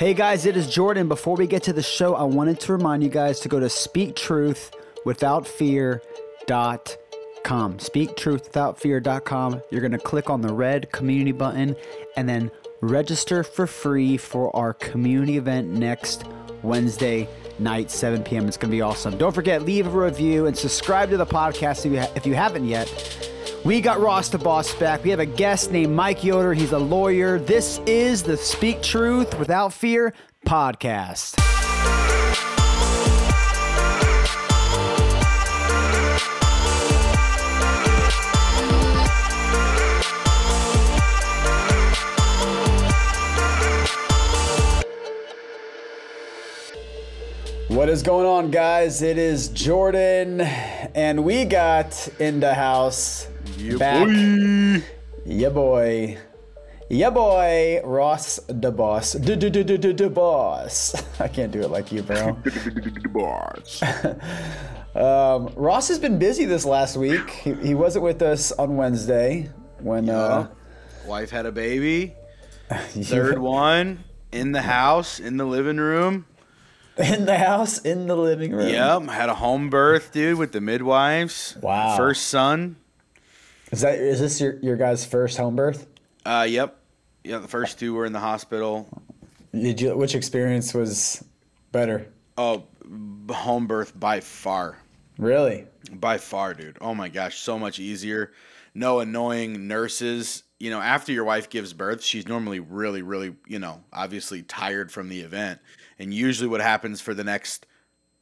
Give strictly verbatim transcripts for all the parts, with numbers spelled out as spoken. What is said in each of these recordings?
Hey guys, it is Jordan. Before we get to the show, I wanted to remind you guys to go to speak truth without fear dot com. speak truth without fear dot com. You're going to click on the red community button and then register for free for our community event next Wednesday night, seven p.m. It's going to be awesome. Don't forget, leave a review and subscribe to the podcast if you, ha- if you haven't yet. We got Ross the Boss back. We have a guest named Mike Yoder. He's a lawyer. This is the Speak Truth Without Fear podcast. What is going on, guys? It is Jordan, and we got in the house yeah, back. Boy. Yeah, boy. Yeah, boy. Ross the Boss. The Boss. I can't do it like you, bro. The Boss. um, Ross has been busy this last week. He, he wasn't with us on Wednesday when yeah. uh, wife had a baby. Third one in the house, in the living room. In the house, in the living room. Yep, had a home birth, dude, with the midwives. Wow. First son. Is that is this your, your guys' first home birth? Uh, yep. Yeah, the first two were in the hospital. Did you? Which experience was better? Oh, home birth by far. Really? By far, dude. Oh my gosh, so much easier. No annoying nurses. You know, after your wife gives birth, she's normally really, really, you know, obviously tired from the event. And usually what happens for the next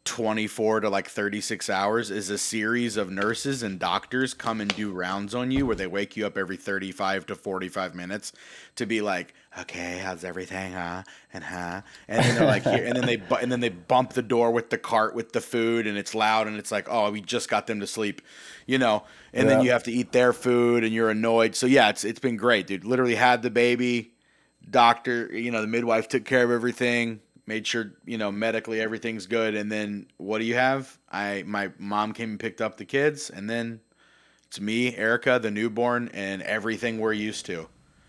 twenty-four to like thirty-six hours is a series of nurses and doctors come and do rounds on you where they wake you up every thirty-five to forty-five minutes to be like, okay, how's everything, huh? And huh? And then they're like, here, and then they bu- and then they bump the door with the cart with the food, and it's loud, and it's like, oh, we just got them to sleep, you know. And yeah. then you have to eat their food, and you're annoyed. So yeah, it's it's been great, dude. Literally had the baby, doctor, you know, the midwife took care of everything. Made sure, you know, medically everything's good. And then what do you have? I my mom came and picked up the kids. And then it's me, Erica, the newborn, and everything we're used to.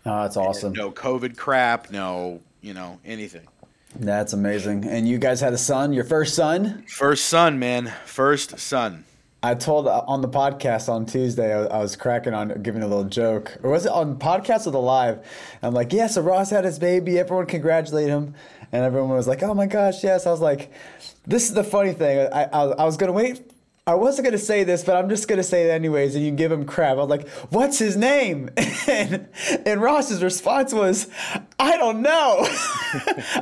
Oh, that's awesome. And no COVID crap. No, you know, anything. That's amazing. And you guys had a son, your first son? First son, man. First son. I told on the podcast on Tuesday, I was cracking on giving a little joke. Or was it on podcast or the live? I'm like, yeah, so Ross had his baby. Everyone congratulate him. And everyone was like, oh my gosh, yes. I was like, this is the funny thing. I I, I was going to wait. I wasn't going to say this, but I'm just going to say it anyways. And you give him crap. I was like, what's his name? And, and Ross's response was, I don't know.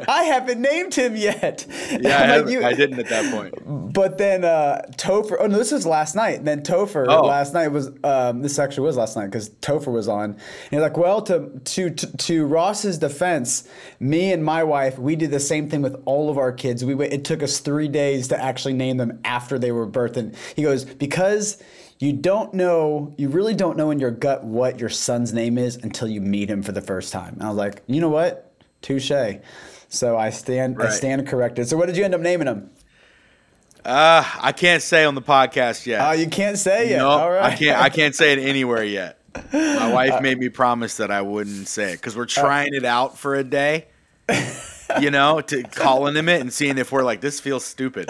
I haven't named him yet. Yeah, I, like, you, I didn't at that point. But then uh, Topher, oh no, this was last night. And then Topher oh. last night was, um, this actually was last night because Topher was on. And he's like, well, to, to, to, to Ross's defense, me and my wife, we did the same thing with all of our kids. We It took us three days to actually name them after they were birthed. And he goes, because you don't know, you really don't know in your gut what your son's name is until you meet him for the first time. And I was like, you know what? Touche. So I stand, right. I stand corrected. So what did you end up naming him? Uh, I can't say on the podcast yet. Oh, uh, you can't say yet. Nope, all right. I can't, I can't say it anywhere yet. My wife uh, made me promise that I wouldn't say it because we're trying uh, it out for a day. You know, to calling him it and seeing if we're like, this feels stupid.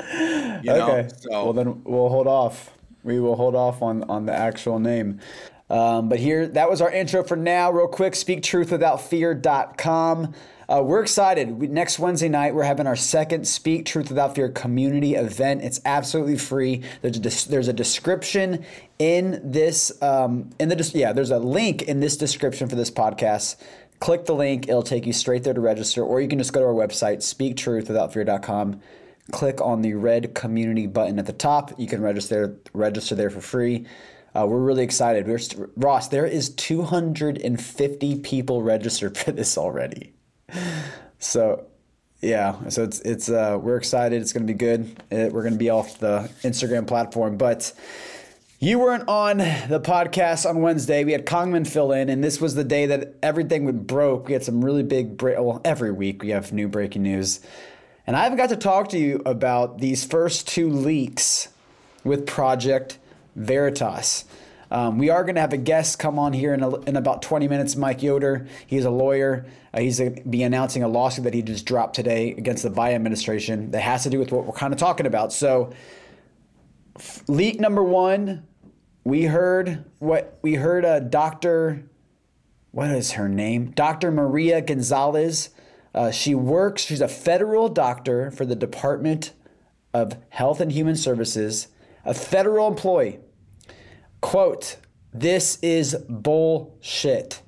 You know? Okay. So. Well, then we'll hold off. We will hold off on, on the actual name. Um, but here, that was our intro for now. Real quick, speak truth without fear dot com. Uh, we're excited. We, next Wednesday night, we're having our second Speak Truth Without Fear community event. It's absolutely free. There's a, des- there's a description in this. Um, in the des- yeah, there's a link in this description for this podcast. Click the link. It'll take you straight there to register, or you can just go to our website, speak truth without fear dot com. Click on the red community button at the top. You can register, register there for free. Uh, we're really excited. We're st- Ross, there is two hundred fifty people registered for this already. So, yeah. So it's it's uh, we're excited. It's going to be good. It, we're going to be off the Instagram platform, but. You weren't on the podcast on Wednesday. We had Kongman fill in, and this was the day that everything broke. We had some really big break. Well, every week we have new breaking news. And I haven't got to talk to you about these first two leaks with Project Veritas. Um, we are going to have a guest come on here in, a, in about twenty minutes, Mike Yoder. He's a lawyer. Uh, he's going to be announcing a lawsuit that he just dropped today against the Biden administration that has to do with what we're kind of talking about. So f- leak number one, we heard what we heard a uh, Doctor What is her name? Doctor Maria Gonzalez. Uh, she works, she's a federal doctor for the Department of Health and Human Services, a federal employee. Quote, "This is bullshit.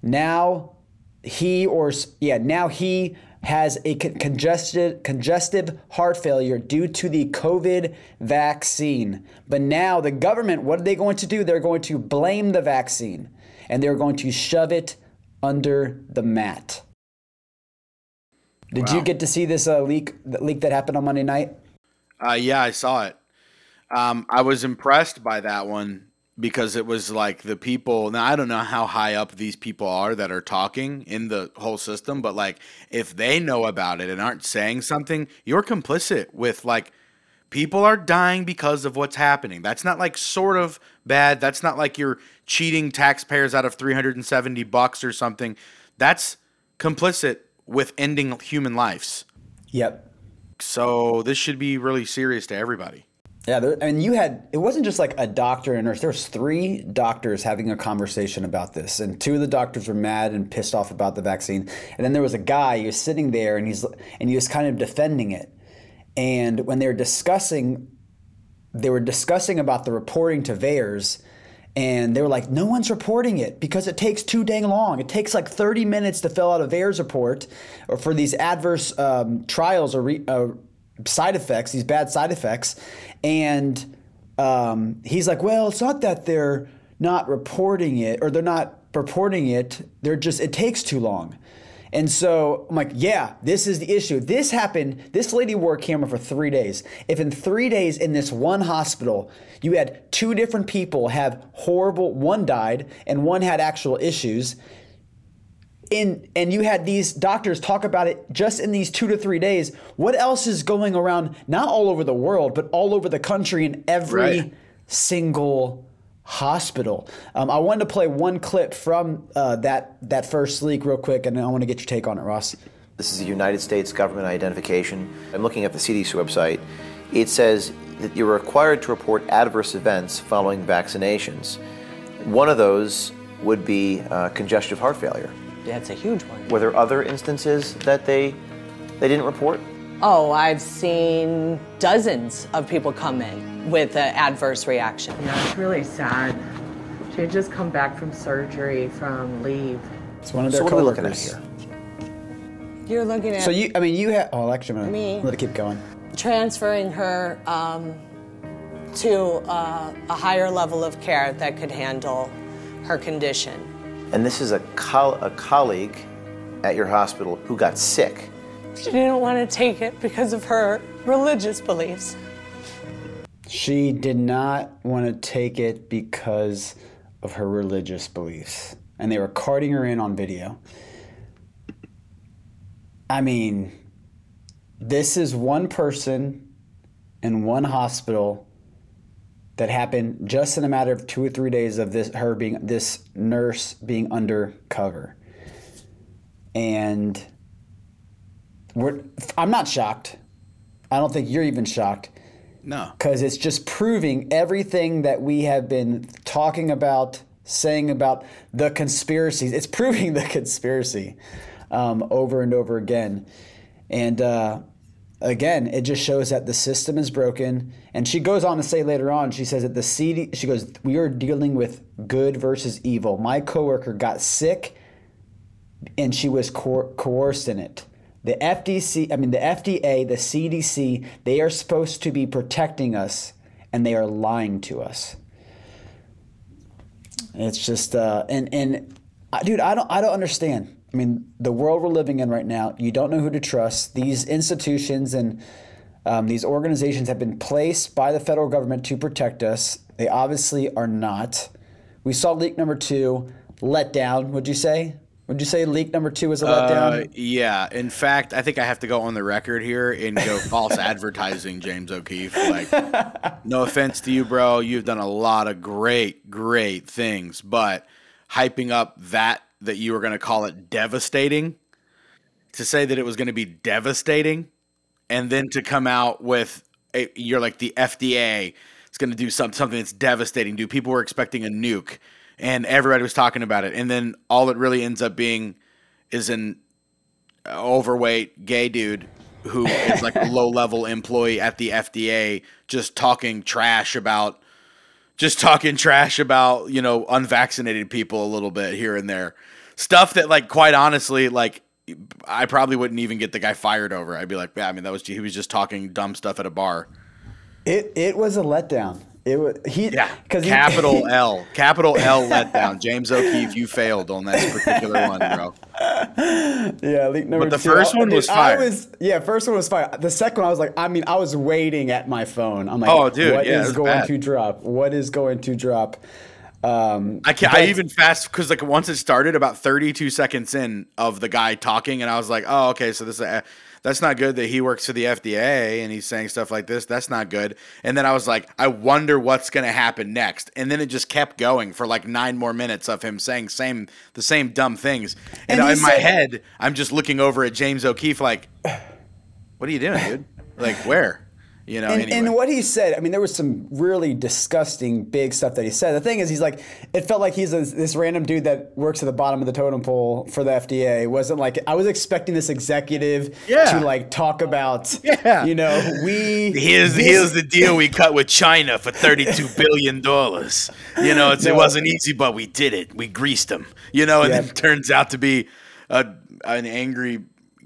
Now he or, yeah, now he has a con- congested, congestive heart failure due to the COVID vaccine. But now the government, what are they going to do? They're going to blame the vaccine. And they're going to shove it under the mat." Did wow. you get to see this uh, leak leak that happened on Monday night? Uh, yeah, I saw it. Um, I was impressed by that one because it was like the people. Now, I don't know how high up these people are that are talking in the whole system, but like if they know about it and aren't saying something, you're complicit with like people are dying because of what's happening. That's not like sort of bad. That's not like you're cheating taxpayers out of three hundred seventy bucks or something. That's complicit with ending human lives. Yep. So this should be really serious to everybody. Yeah, there, I mean, you had, it wasn't just like a doctor and nurse. There was three doctors having a conversation about this, and two of the doctors were mad and pissed off about the vaccine. And then there was a guy, he was sitting there, and he's and he was kind of defending it. And when they were discussing, they were discussing about the reporting to VAERS, and they were like, no one's reporting it because it takes too dang long. It takes like thirty minutes to fill out a VAERS report or for these adverse um, trials or re, uh, side effects, these bad side effects. And um, he's like, well, it's not that they're not reporting it or they're not reporting it. They're just, it takes too long. And so I'm like, yeah, this is the issue. This happened. This lady wore a camera for three days. If in three days in this one hospital, you had two different people have horrible, one died and one had actual issues. In, and you had these doctors talk about it just in these two to three days. What else is going around, not all over the world, but all over the country in every right. single hospital. Um, I wanted to play one clip from uh, that that first leak real quick, and I want to get your take on it, Ross. This is the United States government identification. I'm looking at the C D C website. It says that you're required to report adverse events following vaccinations. One of those would be uh, congestive heart failure. Yeah, it's a huge one. Were there other instances that they they didn't report? Oh, I've seen dozens of people come in with an adverse reaction. Yeah, it's really sad. She had just come back from surgery, from leave. It's one of their so what co-workers. Are we looking at here? You're looking at... So you, I mean, you have... Oh, actually, I'm going to let it keep going. Transferring her um, to uh, a higher level of care that could handle her condition. And this is a, col- a colleague at your hospital who got sick. She didn't want to take it because of her religious beliefs. She did not want to take it because of her religious beliefs. And they were carting her in on video. I mean, this is one person in one hospital that happened just in a matter of two or three days of this her being this nurse being undercover. And We're, I'm not shocked. I don't think you're even shocked. No. Because it's just proving everything that we have been talking about, saying about the conspiracies. It's proving the conspiracy um, over and over again. And uh, again, it just shows that the system is broken. And she goes on to say later on, she says that the C D, she goes, we are dealing with good versus evil. My coworker got sick and she was co- coerced in it. The F D C, I mean the F D A, the C D C, they are supposed to be protecting us, and they are lying to us. It's just, uh, and and, I, dude, I don't, I don't understand. I mean, the world we're living in right now, you don't know who to trust. These institutions and um, these organizations have been placed by the federal government to protect us. They obviously are not. We saw leak number two, letdown. Would you say? Would you say leak number two is a letdown? Uh, yeah. In fact, I think I have to go on the record here and go false advertising, James O'Keefe. Like, no offense to you, bro. You've done a lot of great, great things. But hyping up that, that you were going to call it devastating, to say that it was going to be devastating, and then to come out with, a, you're like the F D A, it's going to do some, something that's devastating. Dude, people were expecting a nuke. And everybody was talking about it. And then all it really ends up being is an overweight gay dude who is like a low-level employee at the F D A just talking trash about just talking trash about, you know, unvaccinated people a little bit here and there. Stuff that, like, quite honestly, like, I probably wouldn't even get the guy fired over. I'd be like, yeah, I mean, that was he was just talking dumb stuff at a bar. It it was a letdown. It was he, yeah, capital he, L, capital L letdown. James O'Keefe, you failed on that particular one, bro. Yeah, leak number two. But the two, first I, one dude, was fire. I was, yeah, first one was fire. The second one, I was like, I mean, I was waiting at my phone. I'm like, oh, dude, what yeah, is going bad. to drop? What is going to drop? Um, I can't, I even fast because like once it started, about thirty-two seconds in of the guy talking, and I was like, oh, okay, so this is a, that's not good that he works for the F D A and he's saying stuff like this. That's not good. And then I was like, I wonder what's going to happen next. And then it just kept going for like nine more minutes of him saying same the same dumb things. And, and in said, my head, I'm just looking over at James O'Keefe like, what are you doing, dude? Like, where? You know, and, anyway. and what he said, I mean, there was some really disgusting big stuff that he said. The thing is, he's like, it felt like he's a, this random dude that works at the bottom of the totem pole for the F D A. It wasn't like, I was expecting this executive yeah. to like talk about, yeah. you know, we. Here's, this, here's the deal we cut with China for thirty-two billion dollars. You know, it's, no. it wasn't easy, but we did it. We greased them, you know, and yeah. it turns out to be a, an angry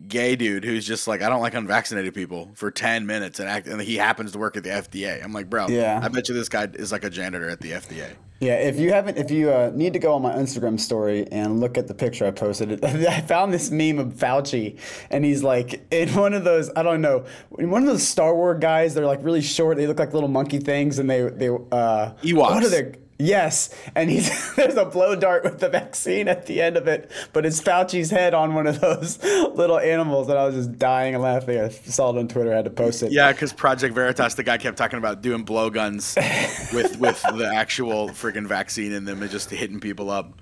gay dude who's just like, I don't like unvaccinated people for ten minutes and act, and he happens to work at the F D A. I'm like, bro, yeah. I bet you this guy is like a janitor at the F D A. Yeah, if you haven't, if you uh, need to go on my Instagram story and look at the picture I posted, I found this meme of Fauci, and he's like in one of those, I don't know, one of those Star Wars guys. They're like really short. They look like little monkey things, and they they uh, Ewoks. What are they? Yes, and he's there's a blow dart with the vaccine at the end of it, but it's Fauci's head on one of those little animals that I was just dying and laughing. I saw it on Twitter. I had to post it. Yeah, because Project Veritas, the guy kept talking about doing blowguns with with the actual freaking vaccine in them and just hitting people up.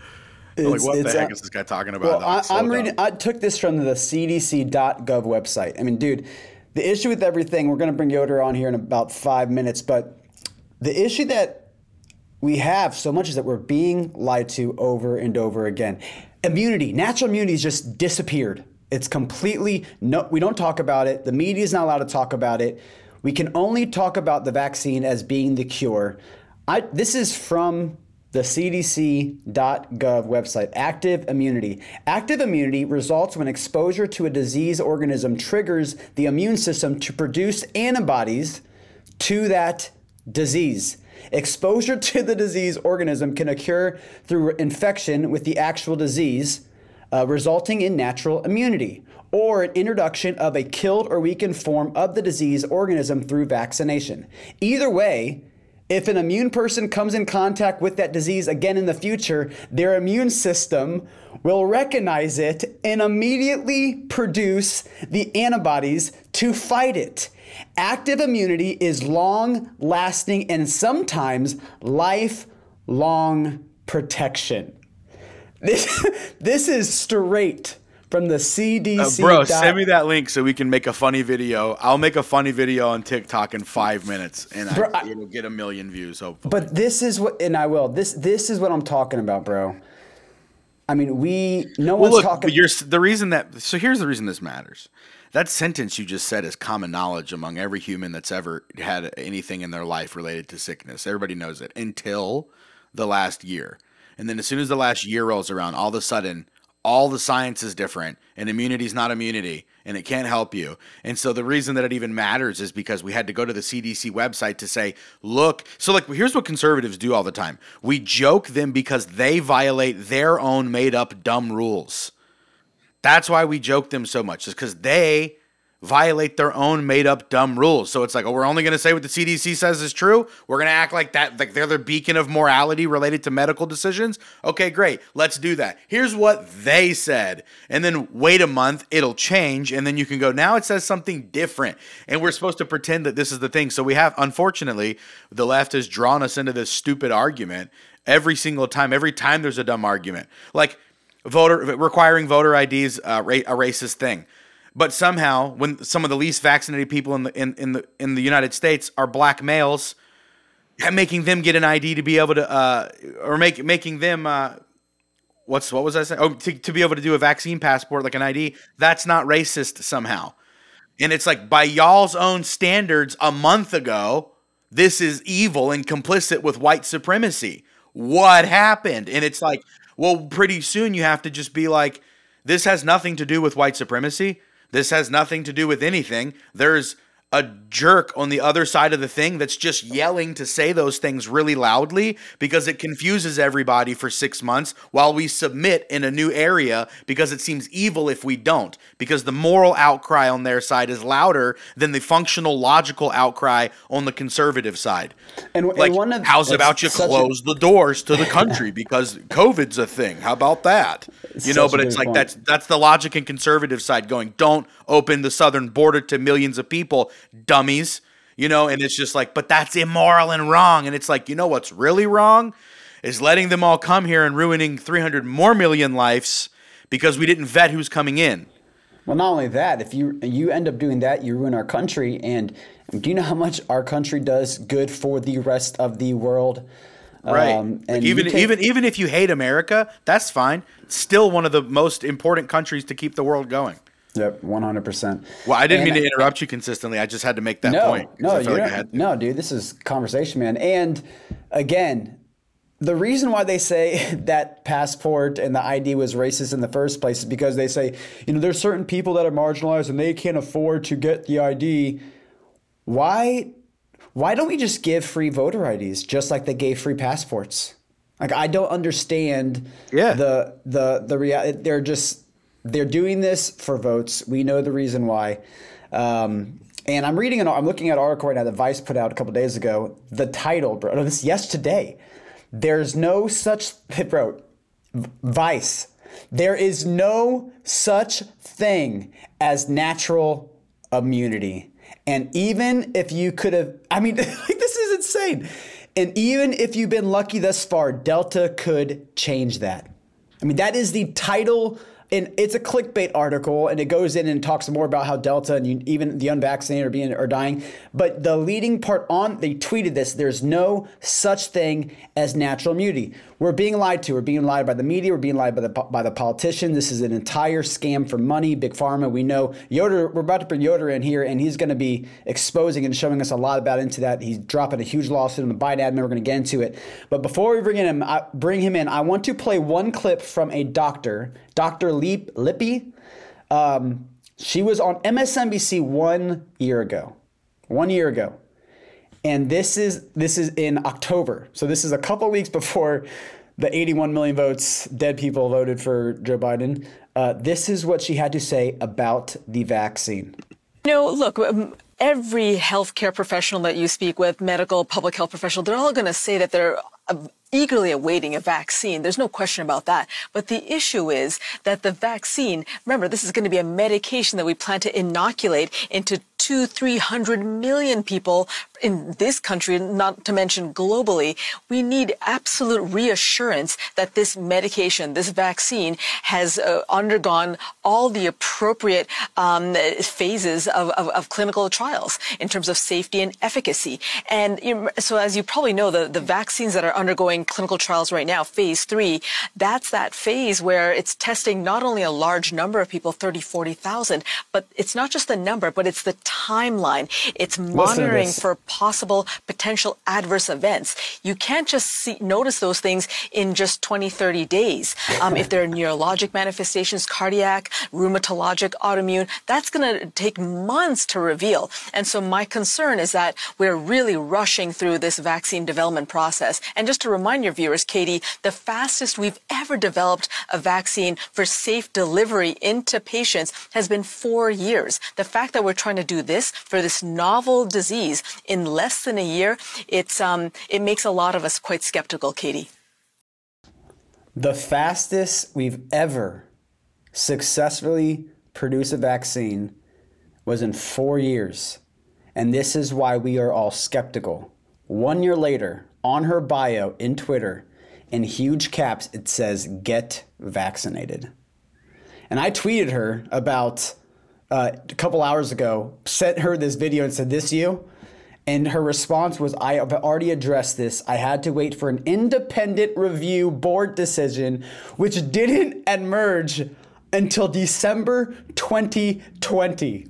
I'm like, what the heck is this guy talking about? Well, I, I'm reading. I took this from the C D C dot gov website. I mean, dude, the issue with everything, we're going to bring Yoder on here in about five minutes, but the issue that we have so much is that we're being lied to over and over again. Immunity, natural immunity has just disappeared. It's completely, no, we don't talk about it. The media is not allowed to talk about it. We can only talk about the vaccine as being the cure. I, this is from the C D C dot gov website, active immunity. Active immunity results when exposure to a disease organism triggers the immune system to produce antibodies to that disease. Exposure to the disease organism can occur through infection with the actual disease, uh, resulting in natural immunity, or an introduction of a killed or weakened form of the disease organism through vaccination. Either way, if an immune person comes in contact with that disease again in the future, their immune system will recognize it and immediately produce the antibodies to fight it. Active immunity is long-lasting and sometimes lifelong protection. This this is straight from the C D C. Uh, bro, send me that link so we can make a funny video. I'll make a funny video on TikTok in five minutes, and bro, I, it'll get a million views, hopefully. But this is what, and I will. This this is what I'm talking about, bro. I mean, we no well, one's look, talking. You're, the reason that so here's the reason this matters. That sentence you just said is common knowledge among every human that's ever had anything in their life related to sickness. Everybody knows it until the last year. And then as soon as the last year rolls around, all of a sudden, all the science is different and immunity is not immunity and it can't help you. And so the reason that it even matters is because we had to go to the C D C website to say, look, so like here's what conservatives do all the time. We joke them because they violate their own made up dumb rules. That's why we joke them so much, is because they violate their own made-up dumb rules. So it's like, oh, we're only going to say what the C D C says is true. We're going to act like that, like they're the beacon of morality related to medical decisions. Okay, great. Let's do that. Here's what they said. And then wait a month, it'll change. And then you can go, now it says something different. And we're supposed to pretend that this is the thing. So we have, unfortunately, the left has drawn us into this stupid argument every single time, every time there's a dumb argument. Like voter requiring voter I D is uh, ra- a racist thing. But somehow, when some of the least vaccinated people in the in, in the in the United States are black males, making them get an I D to be able to, uh, or make making them, uh, what's what was I saying? Oh, to, to be able to do a vaccine passport like an I D, that's not racist somehow. And it's like, by y'all's own standards, a month ago, this is evil and complicit with white supremacy. What happened? And it's like, well, pretty soon you have to just be like, this has nothing to do with white supremacy. This has nothing to do with anything. There's a jerk on the other side of the thing that's just yelling to say those things really loudly because it confuses everybody for six months while we submit in a new area because it seems evil if we don't, because the moral outcry on their side is louder than the functional, logical outcry on the conservative side. And, like, and one of, how's about you close a- the doors to the country because COVID's a thing? How about that? It's you know, but it's like point. that's that's the logic and conservative side going, don't open the southern border to millions of people, dummies, you know, and it's just like, but that's immoral and wrong. And it's like, you know what's really wrong is letting them all come here and ruining three hundred more million lives because we didn't vet who's coming in. Well, not only that, if you you end up doing that, you ruin our country. And do you know how much our country does good for the rest of the world? Right. Um, and like even can- even even if you hate America, that's fine. It's still one of the most important countries to keep the world going. Yep, one hundred percent. Well, I didn't and, mean to interrupt you consistently. I just had to make that no, point. No, I feel like I had to. No, dude, this is conversation, man. And again, the reason why they say that passport and the I D was racist in the first place is because they say, you know, there's certain people that are marginalized and they can't afford to get the I D. Why, why don't we just give free voter I Ds just like they gave free passports? Like, I don't understand yeah. the the the reality. They're just... They're doing this for votes. We know the reason why. Um, and I'm reading, an, I'm looking at an article right now that Vice put out a couple days ago. The title, bro, no, this is yesterday. There's no such, bro, Vice. There is no such thing as natural immunity. And even if you could have, I mean, like, this is insane. And even if you've been lucky thus far, Delta could change that. I mean, that is the title. And it's a clickbait article, and it goes in and talks more about how Delta and you, even the unvaccinated are being are dying. But the leading part on, they tweeted this: there's no such thing as natural immunity. We're being lied to. We're being lied by the media. We're being lied by the by the politician. This is an entire scam for money, big pharma. We know Yoder. We're about to bring Yoder in here, and he's going to be exposing and showing us a lot about into that. He's dropping a huge lawsuit on the Biden admin. We're going to get into it. But before we bring him, I, bring him in, I want to play one clip from a doctor, Doctor Leap Lippy. Um, she was on M S N B C one year ago, one year ago, and this is this is in October. So this is a couple of weeks before the eighty-one million votes dead people voted for Joe Biden. Uh, this is what she had to say about the vaccine. No, look. Um- Every healthcare professional that you speak with, medical, public health professional, they're all going to say that they're eagerly awaiting a vaccine. There's no question about that. But the issue is that the vaccine, remember, this is going to be a medication that we plan to inoculate into two, three hundred million people in this country, not to mention globally. We need absolute reassurance that this medication, this vaccine, has uh, undergone all the appropriate um, phases of, of, of clinical trials in terms of safety and efficacy. And you, so as you probably know, the, the vaccines that are undergoing clinical trials right now, phase three, that's that phase where it's testing not only a large number of people, thirty, forty thousand, but it's not just the number, but it's the timeline. It's monitoring for possible potential adverse events. You can't just see, notice those things in just twenty, thirty days. Um, if there are neurologic manifestations, cardiac, rheumatologic, autoimmune, that's going to take months to reveal. And so my concern is that we're really rushing through this vaccine development process. And just to remind remind your viewers, Katie, the fastest we've ever developed a vaccine for safe delivery into patients has been four years. The fact that we're trying to do this for this novel disease in less than a year, it's um, it makes a lot of us quite skeptical, Katie. The fastest we've ever successfully produced a vaccine was in four years. And this is why we are all skeptical. One year later, on her bio in Twitter, in huge caps, it says, "Get vaccinated." And I tweeted her about uh, a couple hours ago, sent her this video and said, "This you?" And her response was, "I have already addressed this. I had to wait for an independent review board decision, which didn't emerge until December twenty twenty.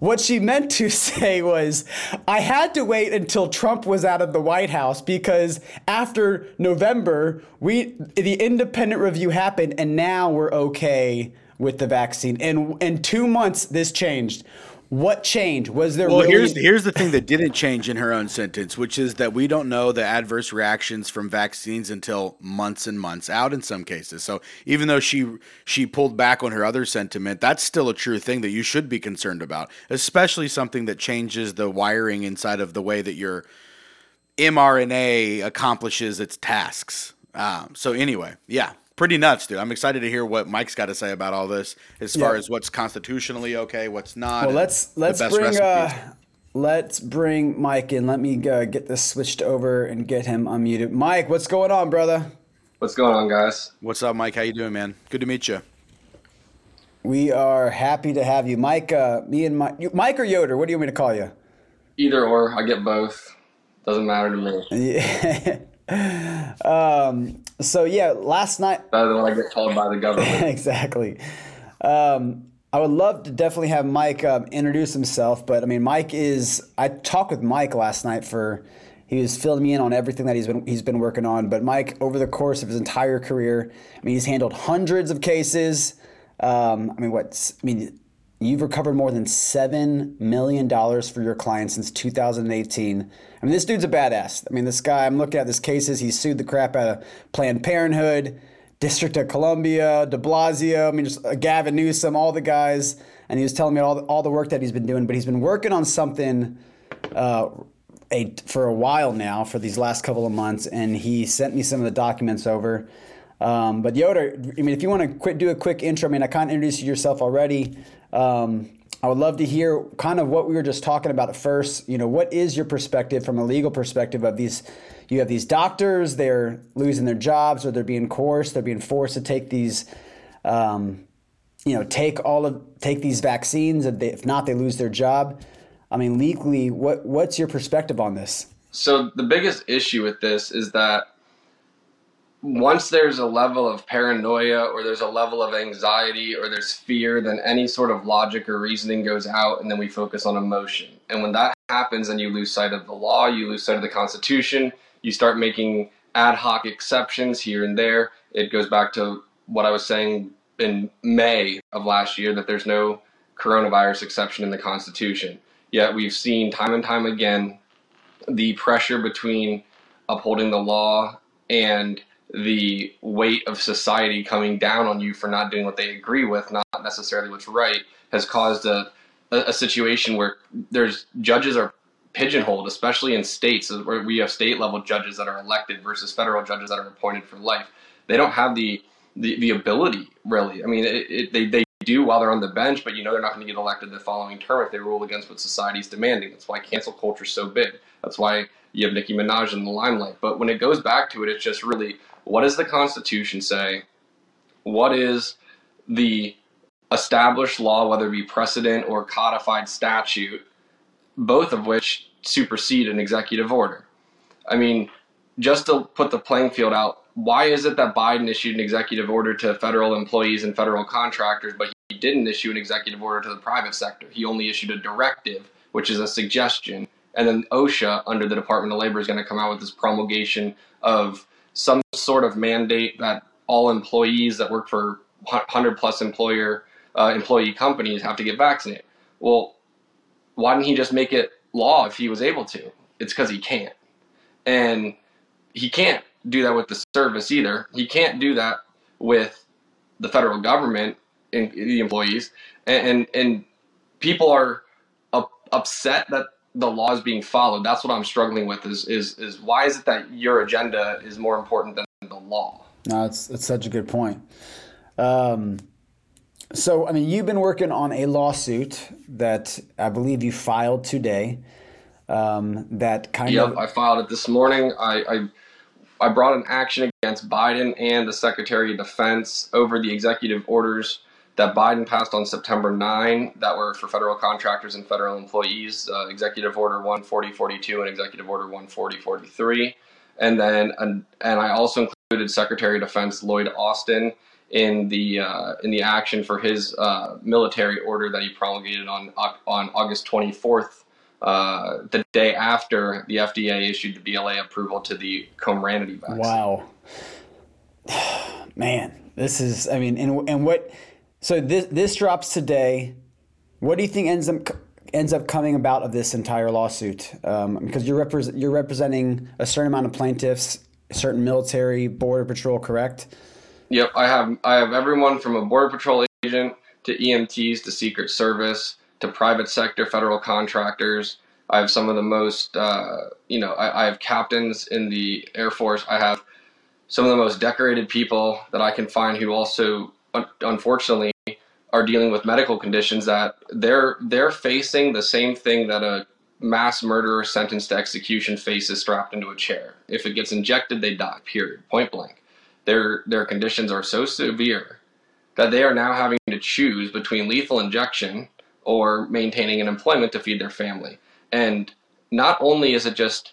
What she meant to say was, I had to wait until Trump was out of the White House, because after November, we the independent review happened, and now we're okay with the vaccine. And in two months, this changed. What changed? Was there? Well, really- here's here's the thing that didn't change in her own sentence, which is that we don't know the adverse reactions from vaccines until months and months out in some cases. So even though she she pulled back on her other sentiment, that's still a true thing that you should be concerned about, especially something that changes the wiring inside of the way that your mRNA accomplishes its tasks. Um, so anyway, yeah. Pretty nuts, dude. I'm excited to hear what Mike's got to say about all this, as far yeah. as what's constitutionally okay, what's not. Well, let's let's bring uh, let's bring Mike in. Let me uh, get this switched over and get him unmuted. Mike, what's going on, brother? What's going on, guys? What's up, Mike? How you doing, man? Good to meet you. We are happy to have you, Mike. Uh, me and Mike, you, Mike or Yoder. What do you want me to call you? Either or, I get both. Doesn't matter to me. Yeah. Um, so yeah, last night. Better than when I get called by the government. Exactly. Um, I would love to definitely have Mike um, introduce himself, but I mean, Mike is. I talked with Mike last night for. He was filling me in on everything that he's been he's been working on. But Mike, over the course of his entire career, I mean, he's handled hundreds of cases. Um, I mean, what's I mean, you've recovered more than seven million dollars for your clients since two thousand eighteen. I mean, this dude's a badass. I mean, this guy, I'm looking at his cases. He sued the crap out of Planned Parenthood, District of Columbia, de Blasio, I mean, just uh, Gavin Newsom, all the guys. And he was telling me all the, all the work that he's been doing. But he's been working on something uh, a, for a while now, for these last couple of months. And he sent me some of the documents over. Um, but Yoder, I mean, if you want to quit, do a quick intro. I mean, I kind of introduced you yourself already. Um, I would love to hear kind of what we were just talking about at first. You know, what is your perspective from a legal perspective of these? You have these doctors, they're losing their jobs, or they're being coerced, they're being forced to take these, um, you know, take all of take these vaccines. If, they, if not, they lose their job. I mean, legally, what what's your perspective on this? So the biggest issue with this is that once there's a level of paranoia, or there's a level of anxiety, or there's fear, then any sort of logic or reasoning goes out, and then we focus on emotion. And when that happens, then you lose sight of the law, you lose sight of the Constitution, you start making ad hoc exceptions here and there. It goes back to what I was saying in May of last year, that there's no coronavirus exception in the Constitution. Yet we've seen time and time again the pressure between upholding the law and the weight of society coming down on you for not doing what they agree with, not necessarily what's right, has caused a, a situation where there's judges are pigeonholed, especially in states where we have state level judges that are elected versus federal judges that are appointed for life. They don't have the, the, the ability, really. I mean, it, it, they, they do while they're on the bench, but you know they're not going to get elected the following term if they rule against what society's demanding. That's why cancel culture is so big. That's why you have Nicki Minaj in the limelight. But when it goes back to it, it's just really, what does the Constitution say? What is the established law, whether it be precedent or codified statute, both of which supersede an executive order? I mean, just to put the playing field out, why is it that Biden issued an executive order to federal employees and federal contractors, but he didn't issue an executive order to the private sector? He only issued a directive, which is a suggestion. And then OSHA, under the Department of Labor, is going to come out with this promulgation of some sort of mandate that all employees that work for one hundred plus employer uh, employee companies have to get vaccinated. Well, why didn't he just make it law if he was able to? It's because he can't. And he can't do that with the service either. He can't do that with the federal government and the employees. And, and, and people are up, upset that the law is being followed. That's what I'm struggling with is, is, is why is it that your agenda is more important than the law? No, it's, it's such a good point. Um, so, I mean, you've been working on a lawsuit that I believe you filed today. Um, that kind yep, of. Yep, I filed it this morning. I, I, I brought an action against Biden and the Secretary of Defense over the executive orders that Biden passed on September ninth that were for federal contractors and federal employees, uh, Executive Order one forty forty-two and Executive Order one forty forty-three. And then, and, and I also included Secretary of Defense Lloyd Austin in the uh, in the action for his uh, military order that he promulgated on on August twenty-fourth, uh, the day after the F D A issued the B L A approval to the Comirnaty vaccine. Wow, man, this is I mean, and and what? So this this drops today. What do you think ends up ends up coming about of this entire lawsuit? Um, because you're repre- you're representing a certain amount of plaintiffs, a certain military, border patrol, correct? Yep, I have I have everyone from a border patrol agent to E M Ts to Secret Service to private sector federal contractors. I have some of the most, uh, you know, I, I have captains in the Air Force. I have some of the most decorated people that I can find who also, un- unfortunately, are dealing with medical conditions that they're they're facing the same thing that a mass murderer sentenced to execution faces strapped into a chair. If it gets injected, they die, period, point blank. Their their conditions are so severe that they are now having to choose between lethal injection or maintaining an employment to feed their family. And not only is it just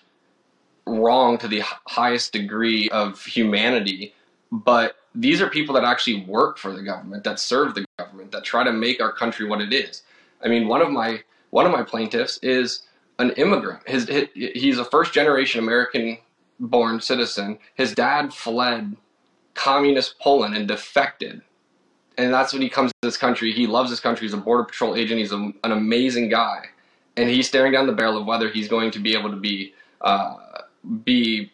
wrong to the highest degree of humanity, but these are people that actually work for the government, that serve the government, that try to make our country what it is. I mean, one of my one of my plaintiffs is an immigrant. His, his he's a first-generation American-born citizen. His dad fled Communist Poland and defected, and that's when he comes to this country. He loves this country. He's a border patrol agent. He's a, an amazing guy, and he's staring down the barrel of whether he's going to be able to be uh, be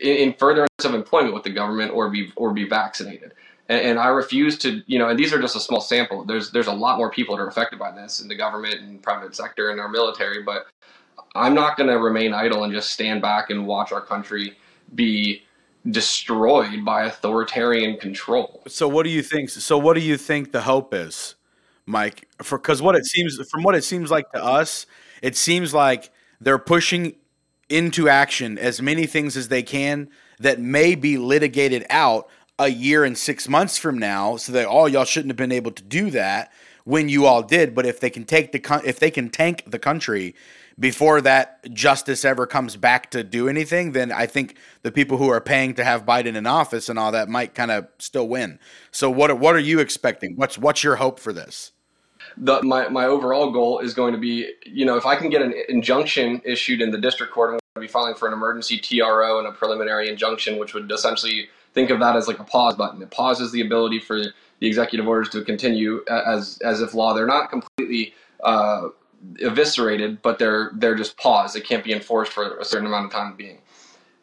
in, in furtherance of employment with the government or be or be vaccinated. And, and I refuse to, you know. And these are just a small sample. There's there's a lot more people that are affected by this in the government and private sector and our military. But I'm not going to remain idle and just stand back and watch our country be destroyed by authoritarian control. So what do you think? So what do you think the hope is, Mike? For because what it seems, from what it seems like to us, it seems like they're pushing into action as many things as they can that may be litigated out a year and six months from now. So that all oh, y'all shouldn't have been able to do that when you all did. But if they can take the if they can tank the country before that justice ever comes back to do anything, then I think the people who are paying to have Biden in office and all that might kind of still win. So what are, what are you expecting? What's what's your hope for this? The, my, my overall goal is going to be, you know, if I can get an injunction issued in the district court, I'm going to be filing for an emergency T R O and a preliminary injunction, which would essentially think of that as like a pause button. It pauses the ability for the executive orders to continue as, as if law. They're not completely uh, eviscerated, but they're they're just paused. They can't be enforced for a certain amount of time being.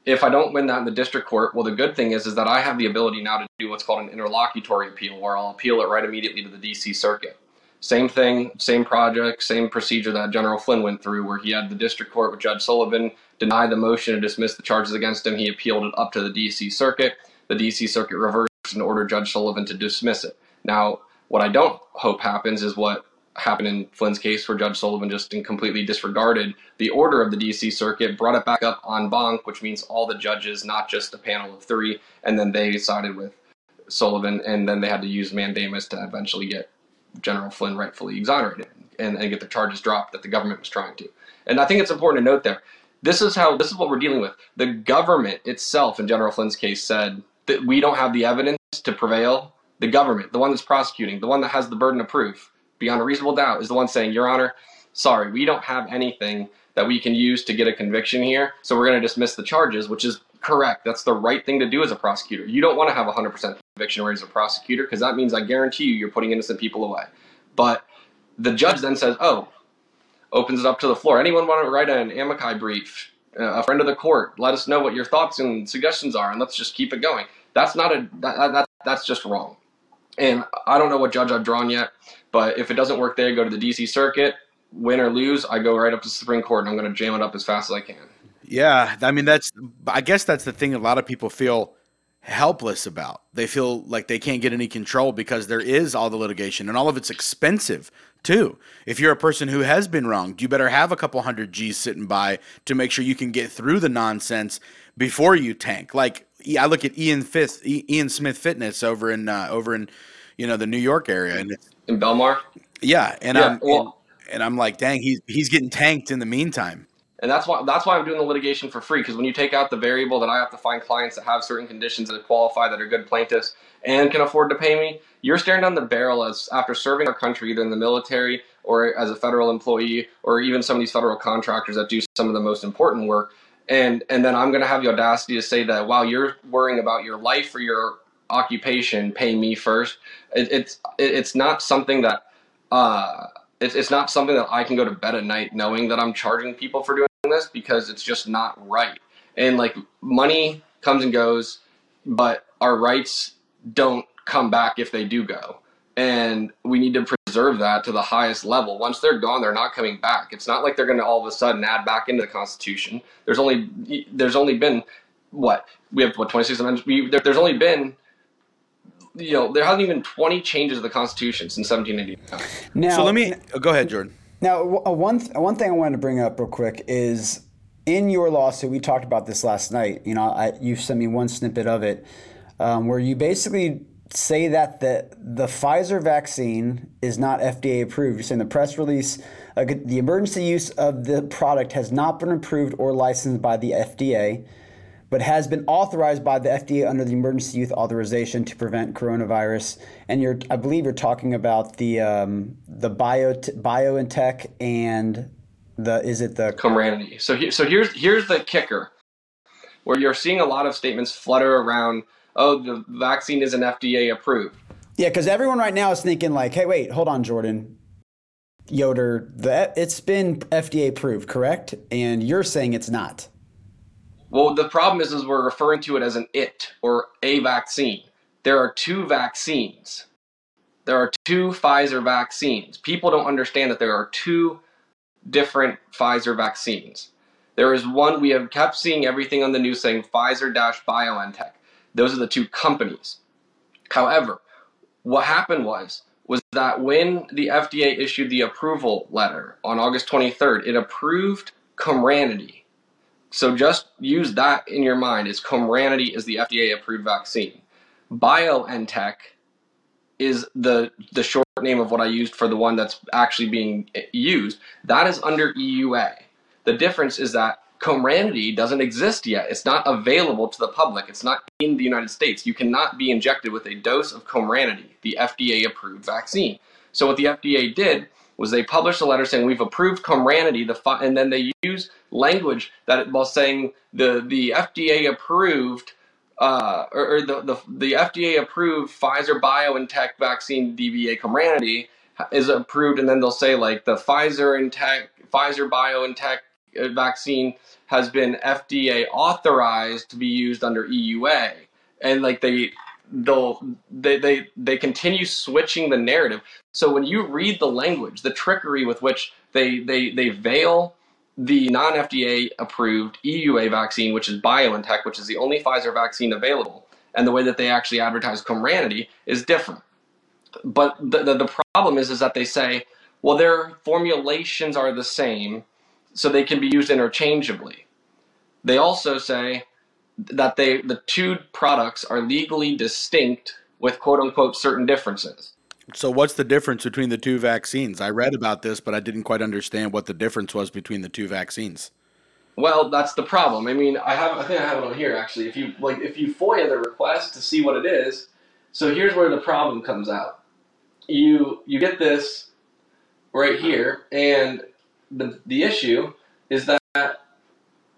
If I don't win that in the district court, well, the good thing is is that I have the ability now to do what's called an interlocutory appeal, where I'll appeal it right immediately to the D C Circuit. Same thing, same project, same procedure that General Flynn went through, where he had the district court with Judge Sullivan deny the motion to dismiss the charges against him. He appealed it up to the D C Circuit. The D C Circuit reversed and ordered Judge Sullivan to dismiss it. Now, what I don't hope happens is what happened in Flynn's case, where Judge Sullivan just completely disregarded the order of the D C Circuit, brought it back up en banc, which means all the judges, not just a panel of three, and then they sided with Sullivan, and then they had to use mandamus to eventually get General Flynn rightfully exonerated and, and get the charges dropped that the government was trying to. And I think it's important to note there, this is how this is what we're dealing with. The government itself, in General Flynn's case, said that we don't have the evidence to prevail. The government, the one that's prosecuting, the one that has the burden of proof, beyond a reasonable doubt, is the one saying, Your Honor, sorry, we don't have anything that we can use to get a conviction here, so we're going to dismiss the charges, which is correct. That's the right thing to do as a prosecutor. You don't want to have one hundred percent conviction rate as a prosecutor, because that means, I guarantee you, you're putting innocent people away. But the judge then says, oh, opens it up to the floor. Anyone want to write an amici brief a friend of the court. Let us know what your thoughts and suggestions are, and let's just keep it going. That's not a that, that that's just wrong. And I don't know what judge I've drawn yet, but if it doesn't work there, go to the D C Circuit. Win or lose, I go right up to the Supreme Court, and I'm going to jam it up as fast as I can. Yeah, I mean, that's I guess that's the thing a lot of people feel helpless about. They feel like they can't get any control because there is all the litigation, and all of it's expensive too. If you're a person who has been wronged, you better have a couple hundred G's sitting by to make sure you can get through the nonsense before you tank. Like I look at Ian Fifth, Ian Smith Fitness over in uh, over in you know the New York area, and it's, in Belmar. Yeah, and yeah, I'm. Well, and, And I'm like, dang, he's he's getting tanked in the meantime. And that's why that's why I'm doing the litigation for free, because when you take out the variable that I have to find clients that have certain conditions that qualify, that are good plaintiffs and can afford to pay me, you're staring down the barrel as after serving our country, either in the military or as a federal employee, or even some of these federal contractors that do some of the most important work. And and then I'm going to have the audacity to say that while you're worrying about your life or your occupation, pay me first. It, it's it, it's not something that. Uh, It's it's not something that I can go to bed at night knowing that I'm charging people for doing this, because it's just not right. And like, money comes and goes, but our rights don't come back if they do go. And we need to preserve that to the highest level. Once they're gone, they're not coming back. It's not like they're going to all of a sudden add back into the Constitution. There's only there's only been what we have what twenty-six amendments. We, there, there's only been. You know, there hasn't even twenty changes of the Constitution since seventeen eighty-nine. Now, so let me oh, go ahead, Jordan. Now, one th- one thing I wanted to bring up real quick is in your lawsuit, we talked about this last night. You know, I, you sent me one snippet of it um, where you basically say that the the Pfizer vaccine is not F D A approved. You're saying the press release, uh, the emergency use of the product has not been approved or licensed by the F D A, but has been authorized by the F D A under the Emergency Use Authorization to prevent coronavirus. And you're, I believe you're talking about the um, the bio BioNTech and the is it the Comirnaty. So he, so here's here's the kicker, where you're seeing a lot of statements flutter around. Oh, the vaccine isn't F D A approved. Yeah, because everyone right now is thinking like, hey, wait, hold on, Jordan. Yoder, the, it's been F D A approved, correct? And you're saying it's not. Well, the problem is, is we're referring to it as an it or a vaccine. There are two vaccines. There are two Pfizer vaccines. People don't understand that there are two different Pfizer vaccines. There is one. We have kept seeing everything on the news saying Pfizer-BioNTech. Those are the two companies. However, what happened was, was that when the F D A issued the approval letter on August twenty-third, it approved Comirnaty. So just use that in your mind, is Comirnaty is the F D A-approved vaccine. BioNTech is the the short name of what I used for the one that's actually being used. That is under E U A. The difference is that Comirnaty doesn't exist yet. It's not available to the public. It's not in the United States. You cannot be injected with a dose of Comirnaty, the F D A-approved vaccine. So what the F D A did was they published a letter saying we've approved Comirnaty, the fi- and then they use language that while saying the the F D A approved uh, or, or the, the the F D A approved Pfizer BioNTech vaccine D B A Comirnaty is approved, and then they'll say like the Pfizer and Tech Pfizer BioNTech vaccine has been F D A authorized to be used under E U A, and like they. They'll, they they they continue switching the narrative. So when you read the language, the trickery with which they they they veil the non-F D A approved E U A vaccine, which is BioNTech, which is the only Pfizer vaccine available, and the way that they actually advertise Comirnaty is different. But the, the the problem is is that they say, well, their formulations are the same, so they can be used interchangeably. They also say that they the two products are legally distinct with quote unquote certain differences. So what's the difference between the two vaccines? I read about this, but I didn't quite understand what the difference was between the two vaccines. Well, that's the problem. I mean, I have I think I have it on here actually. If you like if you FOIA the request to see what it is, so here's where the problem comes out. You you get this right here, and the the issue is that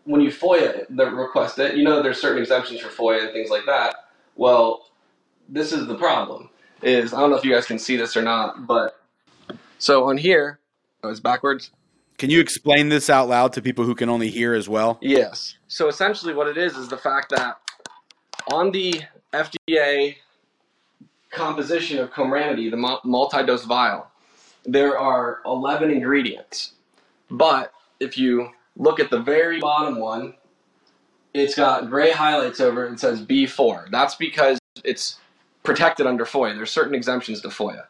when you FOIA the request it, you know there's certain exemptions for FOIA and things like that. Well, this is the problem. Is I don't know if you guys can see this or not, but so on here, oh, it's backwards. Can you explain this out loud to people who can only hear as well? Yes. So essentially what it is is the fact that on the F D A composition of Comirnaty, the multi-dose vial, there are eleven ingredients. But if you look at the very bottom one, it's got gray highlights over it and says B four. That's because it's protected under FOIA. There's certain exemptions to FOIA.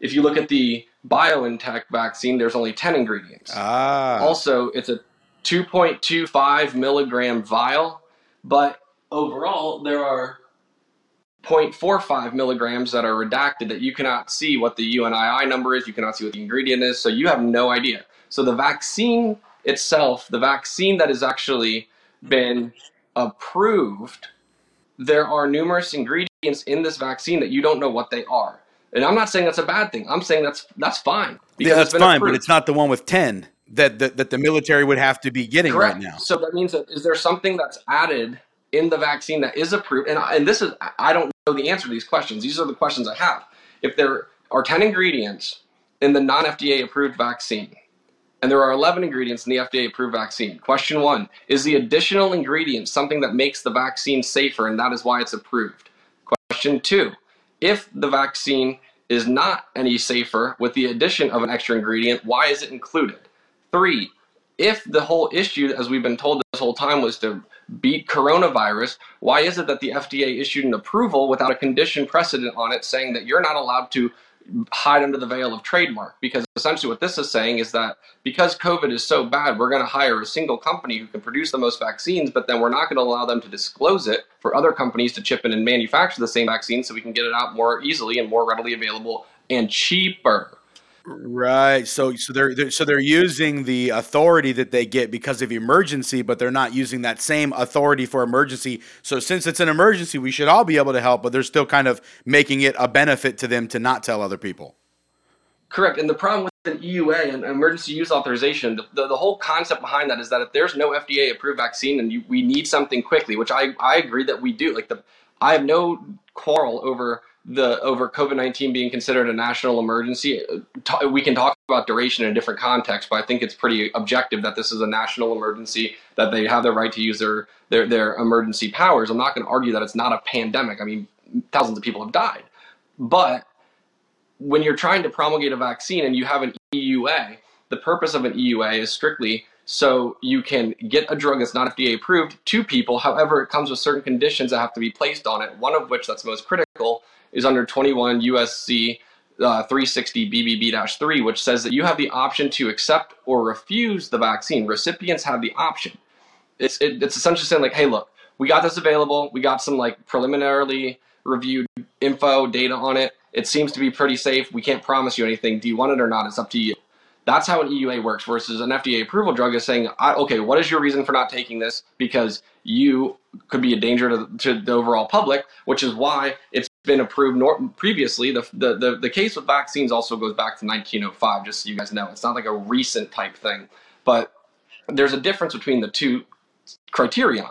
If you look at the BioNTech vaccine, there's only ten ingredients. Ah. Also, it's a two point two five milligram vial, but overall, there are zero point four five milligrams that are redacted that you cannot see what the U N I I number is, you cannot see what the ingredient is, so you have no idea. So the vaccine itself, the vaccine that has actually been approved, there are numerous ingredients in this vaccine that you don't know what they are. And I'm not saying that's a bad thing. I'm saying that's that's fine. Yeah, that's fine, approved. But it's not the one with ten that, that, that the military would have to be getting Correct. Right now. So that means that is there something that's added in the vaccine that is approved? And, and this is, I don't know the answer to these questions. These are the questions I have. If there are ten ingredients in the non-F D A approved vaccine, and there are eleven ingredients in the F D A approved vaccine, question one, is the additional ingredient something that makes the vaccine safer and that is why it's approved? Question two, if the vaccine is not any safer with the addition of an extra ingredient, why is it included? Three, if the whole issue, as we've been told this whole time, was to beat coronavirus, why is it that the F D A issued an approval without a condition precedent on it saying that you're not allowed to hide under the veil of trademark? Because essentially what this is saying is that because COVID is so bad, we're going to hire a single company who can produce the most vaccines, but then we're not going to allow them to disclose it for other companies to chip in and manufacture the same vaccine so we can get it out more easily and more readily available and cheaper. Right. So, so they're, they're so they're using the authority that they get because of emergency, but they're not using that same authority for emergency. So since it's an emergency, we should all be able to help, but they're still kind of making it a benefit to them to not tell other people. Correct. And the problem with an E U A and emergency use authorization, the, the, the whole concept behind that is that if there's no F D A approved vaccine and you, we need something quickly, which I, I agree that we do, like the, I have no quarrel over the over COVID nineteen being considered a national emergency. We can talk about duration in a different context, but I think it's pretty objective that this is a national emergency, that they have the right to use their, their, their emergency powers. I'm not going to argue that it's not a pandemic. I mean, thousands of people have died. But when you're trying to promulgate a vaccine and you have an E U A, the purpose of an E U A is strictly so you can get a drug that's not F D A approved to people. However, it comes with certain conditions that have to be placed on it, one of which that's most critical is under twenty-one U S C uh, three sixty B B B three, which says that you have the option to accept or refuse the vaccine. Recipients have the option. It's it, it's essentially saying like, hey, look, we got this available. We got some like preliminarily reviewed info data on it. It seems to be pretty safe. We can't promise you anything. Do you want it or not? It's up to you. That's how an E U A works versus an F D A approval drug is saying, I, okay, what is your reason for not taking this? Because you could be a danger to, to the overall public, which is why it's been approved nor- previously. The, the the the case with vaccines also goes back to nineteen oh five, just so you guys know. It's not like a recent type thing, but there's a difference between the two criterion.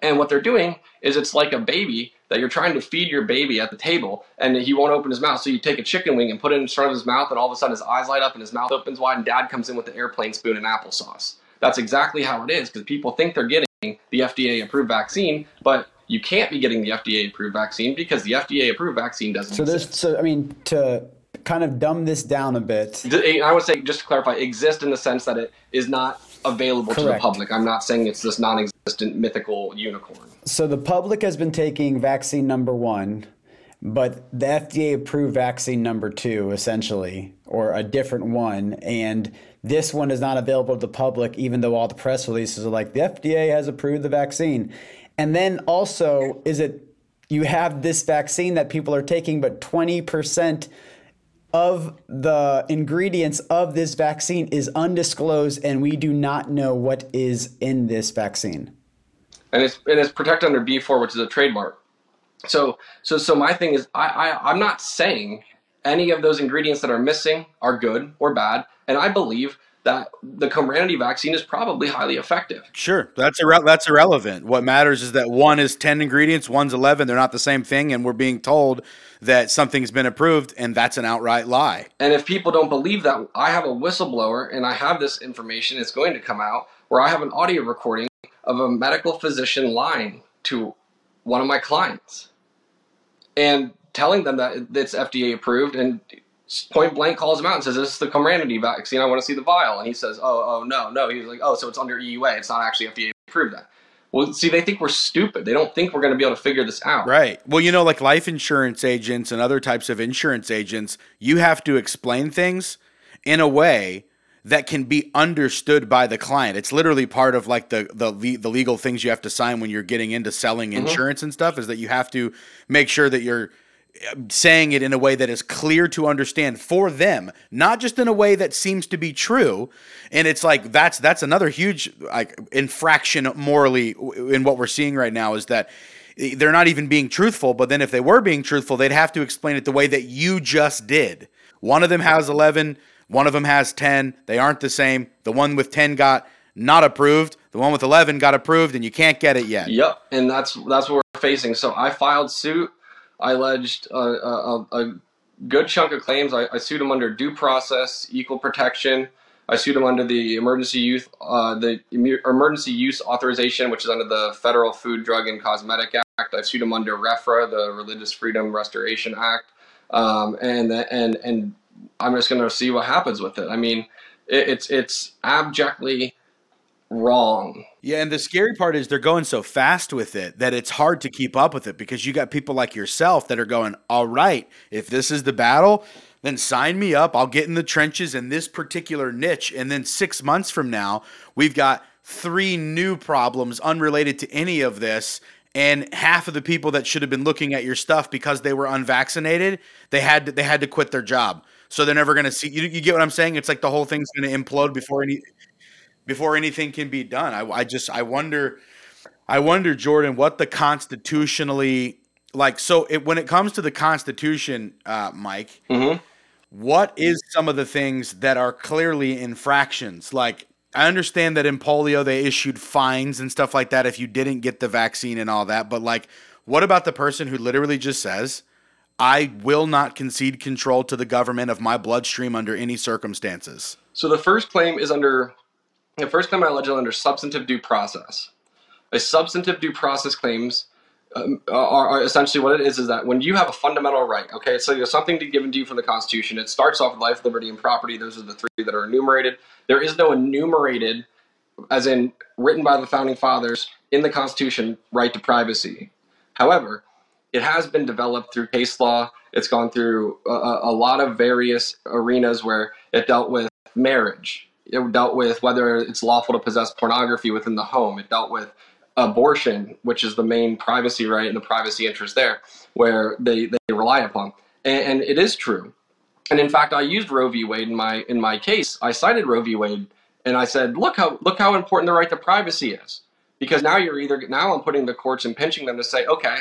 And what they're doing is it's like a baby that you're trying to feed your baby at the table and he won't open his mouth. So you take a chicken wing and put it in front of his mouth and all of a sudden his eyes light up and his mouth opens wide and dad comes in with the airplane spoon and applesauce. That's exactly how it is because people think they're getting the F D A approved vaccine, but you can't be getting the F D A approved vaccine because the F D A approved vaccine doesn't so exist. So I mean, to kind of dumb this down a bit. I would say, just to clarify, exist in the sense that it is not available Correct. To the public. I'm not saying it's this non-existent mythical unicorn. So the public has been taking vaccine number one, but the F D A approved vaccine number two, essentially, or a different one. And this one is not available to the public, even though all the press releases are like, the F D A has approved the vaccine. And then also, is it you have this vaccine that people are taking, but twenty percent of the ingredients of this vaccine is undisclosed, and we do not know what is in this vaccine. And it's and it's protected under B four, which is a trademark. So so so my thing is, I, I I'm not saying any of those ingredients that are missing are good or bad, and I believe that the Comirnaty vaccine is probably highly effective. Sure, that's irre- that's irrelevant. What matters is that one is ten ingredients, one's eleven. They're not the same thing, and we're being told that something's been approved, and that's an outright lie. And if people don't believe that, I have a whistleblower, and I have this information, it's going to come out, where I have an audio recording of a medical physician lying to one of my clients and telling them that it's F D A approved, and point blank calls him out and says, this is the Comirnaty vaccine, I want to see the vial. And he says, oh, oh, no, no. He's like, oh, so it's under E U A. It's not actually F D A approved then. Well, see, they think we're stupid. They don't think we're going to be able to figure this out. Right. Well, you know, like life insurance agents and other types of insurance agents, you have to explain things in a way that can be understood by the client. It's literally part of like the the, the legal things you have to sign when you're getting into selling insurance mm-hmm. and stuff, is that you have to make sure that you're saying it in a way that is clear to understand for them, not just in a way that seems to be true. And it's like, that's, that's another huge like infraction morally in what we're seeing right now, is that they're not even being truthful. But then if they were being truthful, they'd have to explain it the way that you just did. One of them has eleven, one of them has ten. They aren't the same. The one with ten got not approved. The one with eleven got approved, and you can't get it yet. Yep, and that's that's what we're facing. So I filed suit. I alleged a, a, a good chunk of claims. I, I sued them under due process, equal protection. I sued them under the emergency youth, uh, the emergency use authorization, which is under the Federal Food, Drug, and Cosmetic Act. I sued them under R F R A, the Religious Freedom Restoration Act, um, and and and. I'm just going to see what happens with it. I mean, it, it's it's abjectly wrong. Yeah, and the scary part is they're going so fast with it that it's hard to keep up with it, because you got people like yourself that are going, all right, if this is the battle, then sign me up. I'll get in the trenches in this particular niche. And then six months from now, we've got three new problems unrelated to any of this. And half of the people that should have been looking at your stuff, because they were unvaccinated, they had to, they had to quit their job. So they're never going to see you. You get what I'm saying? It's like the whole thing's going to implode before any, before anything can be done. I, I just, I wonder, I wonder, Jordan, what the constitutionally like. So it, when it comes to the Constitution, uh, Mike, mm-hmm. what is some of the things that are clearly infractions? Like, I understand that in polio, they issued fines and stuff like that if you didn't get the vaccine and all that. But like, what about the person who literally just says, I will not concede control to the government of my bloodstream under any circumstances? So the first claim is under, the first claim I allege is under substantive due process. A substantive due process claims um, are, are essentially what it is, is that when you have a fundamental right, okay, so there's something to given to you from the Constitution. It starts off with life, liberty, and property. Those are the three that are enumerated. There is no enumerated, as in written by the founding fathers in the Constitution, right to privacy. However, it has been developed through case law. It's gone through a, a lot of various arenas where it dealt with marriage. It dealt with whether it's lawful to possess pornography within the home. It dealt with abortion, which is the main privacy right and the privacy interest there, where they, they rely upon. And, and it is true. And in fact, I used Roe v. Wade in my in my case. I cited Roe v. Wade, and I said, look how look how important the right to privacy is, because now you're either now I'm putting the courts and pinching them to say, okay,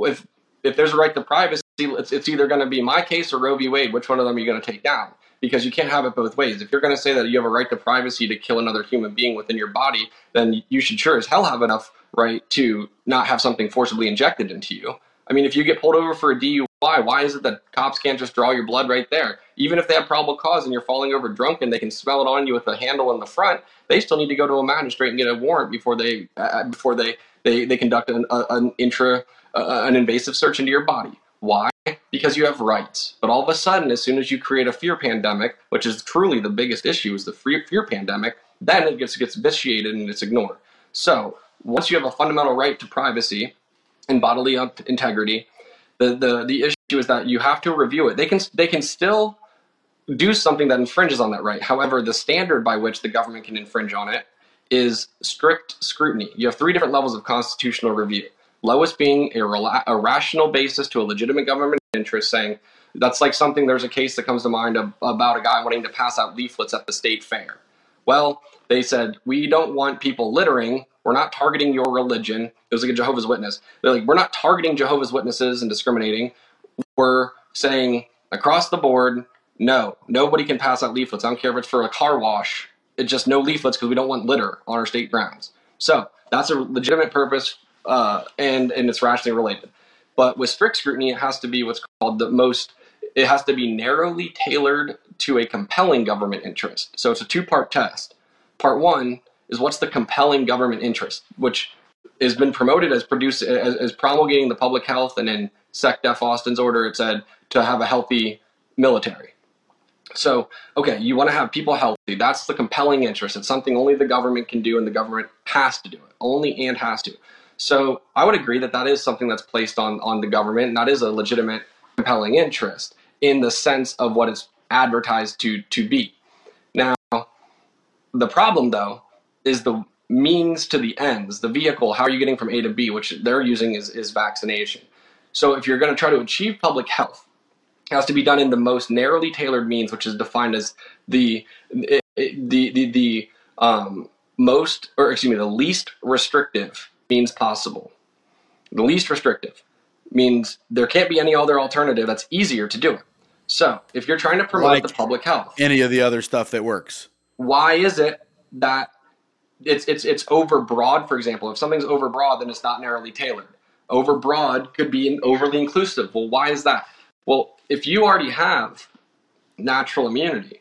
If if there's a right to privacy, it's, it's either going to be my case or Roe v. Wade. Which one of them are you going to take down? Because you can't have it both ways. If you're going to say that you have a right to privacy to kill another human being within your body, then you should sure as hell have enough right to not have something forcibly injected into you. I mean, if you get pulled over for a D U I, why is it that cops can't just draw your blood right there? Even if they have probable cause and you're falling over drunk and they can smell it on you with the handle in the front, they still need to go to a magistrate and get a warrant before they uh, before they, they, they conduct an, uh, an intra... Uh, an invasive search into your body. Why? Because you have rights. But all of a sudden, as soon as you create a fear pandemic, which is truly the biggest issue, is the fear, fear pandemic, then it gets gets vitiated and it's ignored. So once you have a fundamental right to privacy and bodily integrity, the the, the issue is that you have to review it. They can they can still do something that infringes on that right. However, the standard by which the government can infringe on it is strict scrutiny. You have three different levels of constitutional review. Lowest being a, rela- a rational basis to a legitimate government interest, saying that's like something, there's a case that comes to mind of, about a guy wanting to pass out leaflets at the state fair. Well, they said, we don't want people littering. We're not targeting your religion. It was like a Jehovah's Witness. They're like, we're not targeting Jehovah's Witnesses and discriminating. We're saying across the board, no, nobody can pass out leaflets. I don't care if it's for a car wash It's just no leaflets because we don't want litter on our state grounds. So that's a legitimate purpose, uh, and, and it's rationally related. But with strict scrutiny, it has to be what's called the most, it has to be narrowly tailored to a compelling government interest. So it's a two-part test. Part one is what's the compelling government interest, which has been promoted as, produce, as, as promulgating the public health, and in SecDef Austin's order, it said to have a healthy military. So, okay, you want to have people healthy. That's the compelling interest. It's something only the government can do, and the government has to do it. Only and has to. So I would agree that that is something that's placed on, on the government, and that is a legitimate compelling interest in the sense of what it's advertised to, to be. Now, the problem, though, is the means to the ends, the vehicle, how are you getting from A to B, which they're using is, is vaccination. So if you're going to try to achieve public health, it has to be done in the most narrowly tailored means, which is defined as the the the, the um, most, or excuse me, the least restrictive means possible. The least restrictive means there can't be any other alternative that's easier to do it. So if you're trying to promote like the public health, any of the other stuff that works, why is it that it's it's it's overbroad? For example, if something's overbroad, then it's not narrowly tailored. Overbroad could be an overly inclusive. Well, why is that? Well, if you already have natural immunity,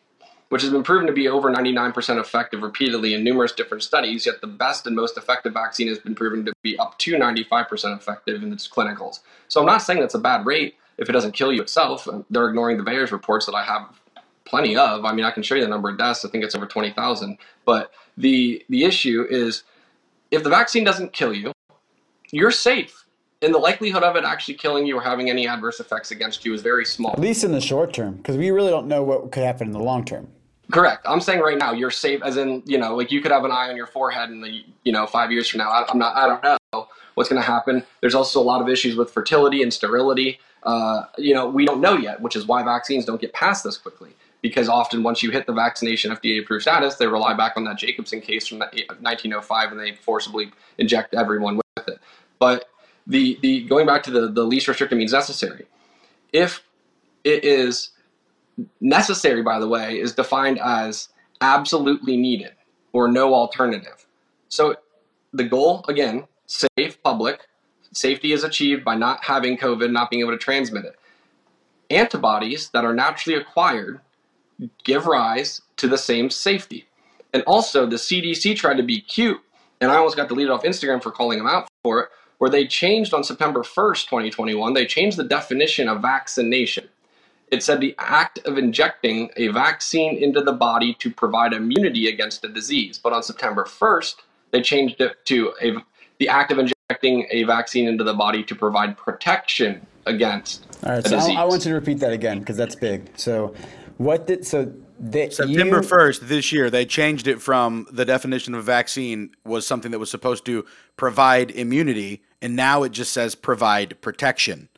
which has been proven to be over ninety-nine percent effective repeatedly in numerous different studies, yet the best and most effective vaccine has been proven to be up to ninety-five percent effective in its clinicals. So I'm not saying that's a bad rate if it doesn't kill you itself. They're ignoring the VAERS reports that I have plenty of. I mean, I can show you the number of deaths. I think it's over twenty thousand. But the the issue is if the vaccine doesn't kill you, you're safe. And the likelihood of it actually killing you or having any adverse effects against you is very small. At least in the short term, because we really don't know what could happen in the long term. Correct. I'm saying right now you're safe, as in, you know, like you could have an eye on your forehead in the, you know, five years from now. I, I'm not, I don't know what's going to happen. There's also a lot of issues with fertility and sterility. Uh, you know, we don't know yet, which is why vaccines don't get passed this quickly. Because often once you hit the vaccination F D A-approved status, they rely back on that Jacobson case from nineteen oh five, and they forcibly inject everyone with it. But The the going back to the, the least restrictive means necessary. If it is necessary, by the way, is defined as absolutely needed or no alternative. So the goal, again, safe public, safety is achieved by not having COVID, not being able to transmit it. Antibodies that are naturally acquired give rise to the same safety. And also the C D C tried to be cute, and I almost got deleted off Instagram for calling them out for it, where they changed on September first, twenty twenty-one, they changed the definition of vaccination. It said the act of injecting a vaccine into the body to provide immunity against a disease. But on September first, they changed it to a, the act of injecting a vaccine into the body to provide protection against a disease. All right, so I, I want you to repeat that again, because that's big. So what did, so that September first this year, they changed it from the definition of vaccine was something that was supposed to provide immunity, and now it just says provide protection.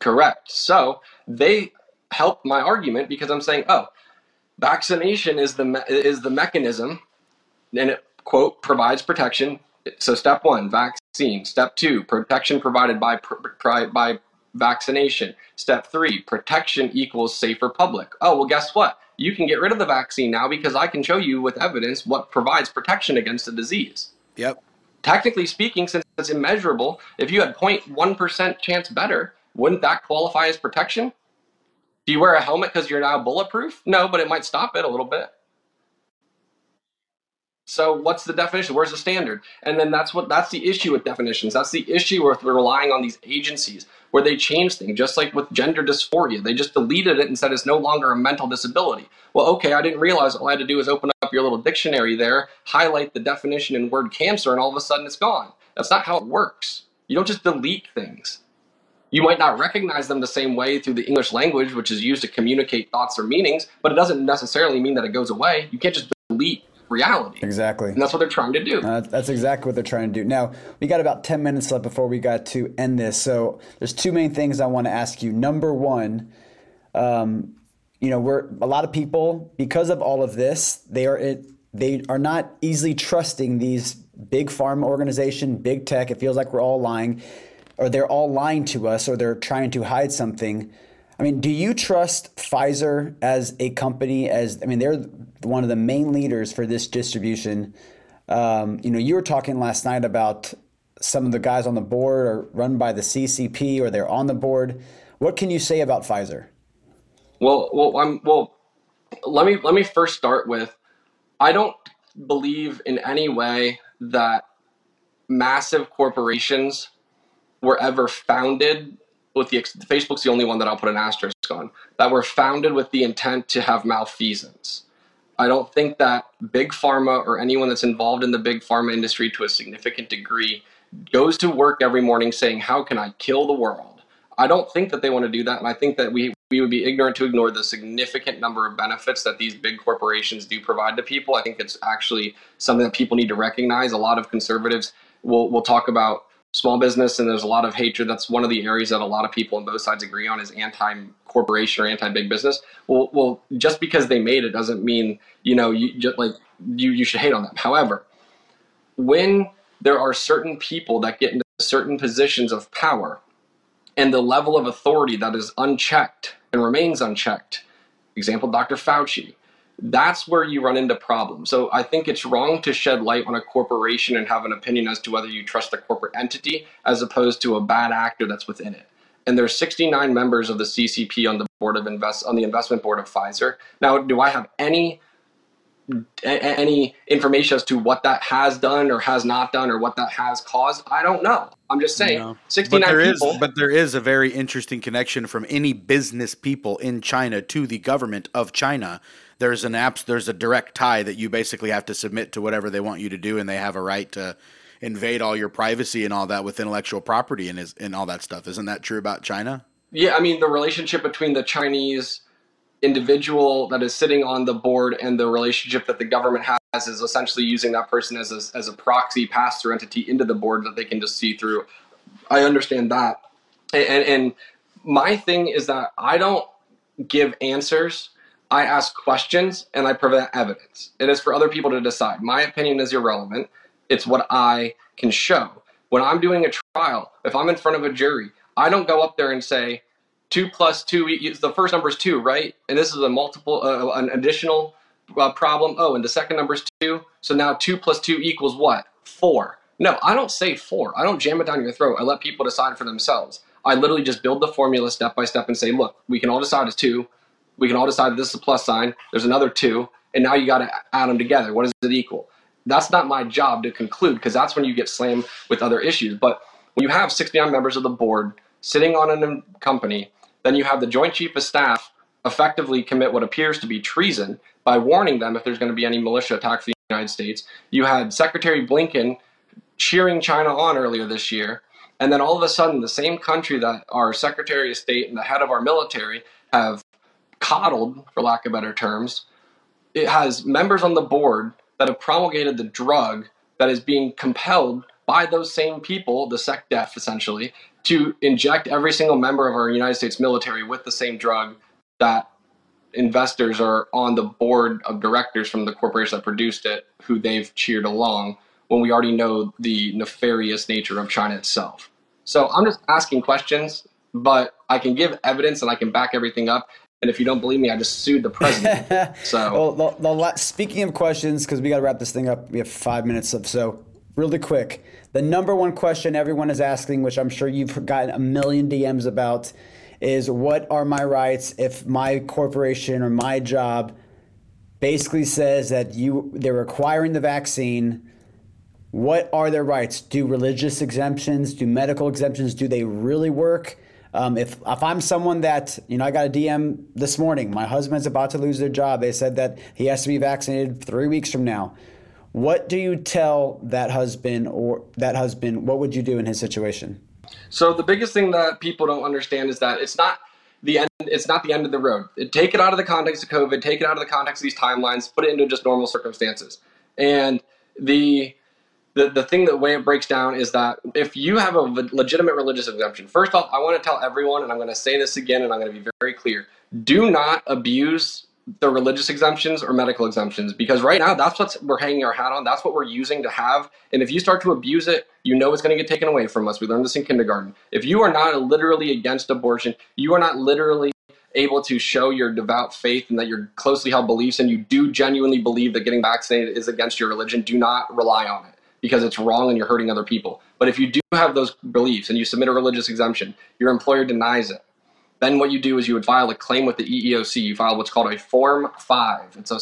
Correct. So they help my argument because I'm saying, oh, vaccination is the me- is the mechanism, and it, quote, provides protection. So step one, vaccine. Step two, protection provided by by, by vaccination. Step three, protection equals safer public. Oh, well, guess what? You can get rid of the vaccine now because I can show you with evidence what provides protection against the disease. Yep. Technically speaking, since it's immeasurable, if you had zero point one percent chance better, wouldn't that qualify as protection? Do you wear a helmet because you're now bulletproof? No, but it might stop it a little bit. So what's the definition? Where's the standard? And then that's what that's the issue with definitions. That's the issue with relying on these agencies where they change things, just like with gender dysphoria. They just deleted it and said it's no longer a mental disability. Well, okay, I didn't realize all I had to do is open up your little dictionary there, highlight the definition in word cancer, and all of a sudden it's gone. That's not how it works. You don't just delete things. You might not recognize them the same way through the English language, which is used to communicate thoughts or meanings, but it doesn't necessarily mean that it goes away. You can't just delete reality. Exactly. And that's what they're trying to do. Uh, that's exactly what they're trying to do. Now, we got about ten minutes left before we got to end this. So there's two main things I want to ask you. Number one, um, you know, we're a lot of people, because of all of this, they are it, they are not easily trusting these big pharma organization, big tech. It feels like we're all lying, or they're all lying to us, or they're trying to hide something. I mean, do you trust Pfizer as a company? As I mean, they're one of the main leaders for this distribution. Um, you know, you were talking last night about some of the guys on the board are run by the C C P or they're on the board. What can you say about Pfizer? Well, well, I'm well. Let me let me first start with, I don't believe in any way that massive corporations were ever founded with the Facebook's the only one that I'll put an asterisk on, that were founded with the intent to have malfeasance. I don't think that big pharma or anyone that's involved in the big pharma industry to a significant degree goes to work every morning saying, how can I kill the world? I don't think that they want to do that. And I think that we, we would be ignorant to ignore the significant number of benefits that these big corporations do provide to people. I think it's actually something that people need to recognize. A lot of conservatives will, will talk about small business, and there's a lot of hatred. That's one of the areas that a lot of people on both sides agree on, is anti-corporation or anti-big business. Well, well, just because they made it doesn't mean, you know, you just like you, you should hate on them. However, when there are certain people that get into certain positions of power and the level of authority that is unchecked and remains unchecked, example, Doctor Fauci, that's where you run into problems. So I think it's wrong to shed light on a corporation and have an opinion as to whether you trust the corporate entity as opposed to a bad actor that's within it. And there's sixty-nine members of the C C P on the board of invest on the investment board of Pfizer. Now, do I have any any information as to what that has done or has not done or what that has caused? I don't know. I'm just saying, no. sixty-nine but there people. Is, but there is a very interesting connection from any business people in China to the government of China. There's an apps. There's a direct tie that you basically have to submit to whatever they want you to do, and they have a right to invade all your privacy and all that with intellectual property and is and all that stuff. Isn't that true about China? Yeah, I mean, the relationship between the Chinese individual that is sitting on the board and the relationship that the government has is essentially using that person as a, as a proxy pass-through entity into the board that they can just see through. I understand that, and and, and my thing is that I don't give answers. I ask questions and I present evidence. It is for other people to decide. My opinion is irrelevant. It's what I can show. When I'm doing a trial, if I'm in front of a jury, I don't go up there and say two plus two. The first number is two, right? And this is a multiple, uh, an additional uh, problem. Oh, and the second number is two. So now two plus two equals what? Four. No, I don't say four. I don't jam it down your throat. I let people decide for themselves. I literally just build the formula step by step and say, look, we can all decide it's two. We can all decide this is a plus sign. There's another two, and now you got to add them together. What does it equal? That's not my job to conclude, because that's when you get slammed with other issues. But when you have sixty-nine members of the board sitting on a company, then you have the Joint Chief of Staff effectively commit what appears to be treason by warning them if there's going to be any militia attack for the United States. You had Secretary Blinken cheering China on earlier this year, and then all of a sudden the same country that our Secretary of State and the head of our military have coddled, for lack of better terms, it has members on the board that have promulgated the drug that is being compelled by those same people, the SecDef essentially, to inject every single member of our United States military with the same drug that investors are on the board of directors from the corporation that produced it, who they've cheered along, when we already know the nefarious nature of China itself. So I'm just asking questions, but I can give evidence and I can back everything up. And if you don't believe me, I just sued the president. So, well, the, the la- speaking of questions, because we got to wrap this thing up, we have five minutes of so really quick. The number one question everyone is asking, which I'm sure you've gotten a million D Ms about, is what are my rights if my corporation or my job basically says that you they're requiring the vaccine? What are their rights? Do religious exemptions? Do medical exemptions? Do they really work? Um, if if I'm someone that, you know, I got a D M this morning, my husband's about to lose their job. They said that he has to be vaccinated three weeks from now. What do you tell that husband or that husband? What would you do in his situation? So the biggest thing that people don't understand is that it's not the end. It's not the end of the road. Take it out of the context of COVID. Take it out of the context of these timelines. Put it into just normal circumstances. And the The, the thing, the way it breaks down is that if you have a legitimate religious exemption, first off, I want to tell everyone, and I'm going to say this again, and I'm going to be very clear, do not abuse the religious exemptions or medical exemptions, because right now that's what we're hanging our hat on. That's what we're using to have. And if you start to abuse it, you know it's going to get taken away from us. We learned this in kindergarten. If you are not literally against abortion, you are not literally able to show your devout faith and that your closely held beliefs and you do genuinely believe that getting vaccinated is against your religion, do not rely on it because it's wrong and you're hurting other people. But if you do have those beliefs and you submit a religious exemption, your employer denies it, then what you do is you would file a claim with the E E O C. You file what's called a Form five. It's a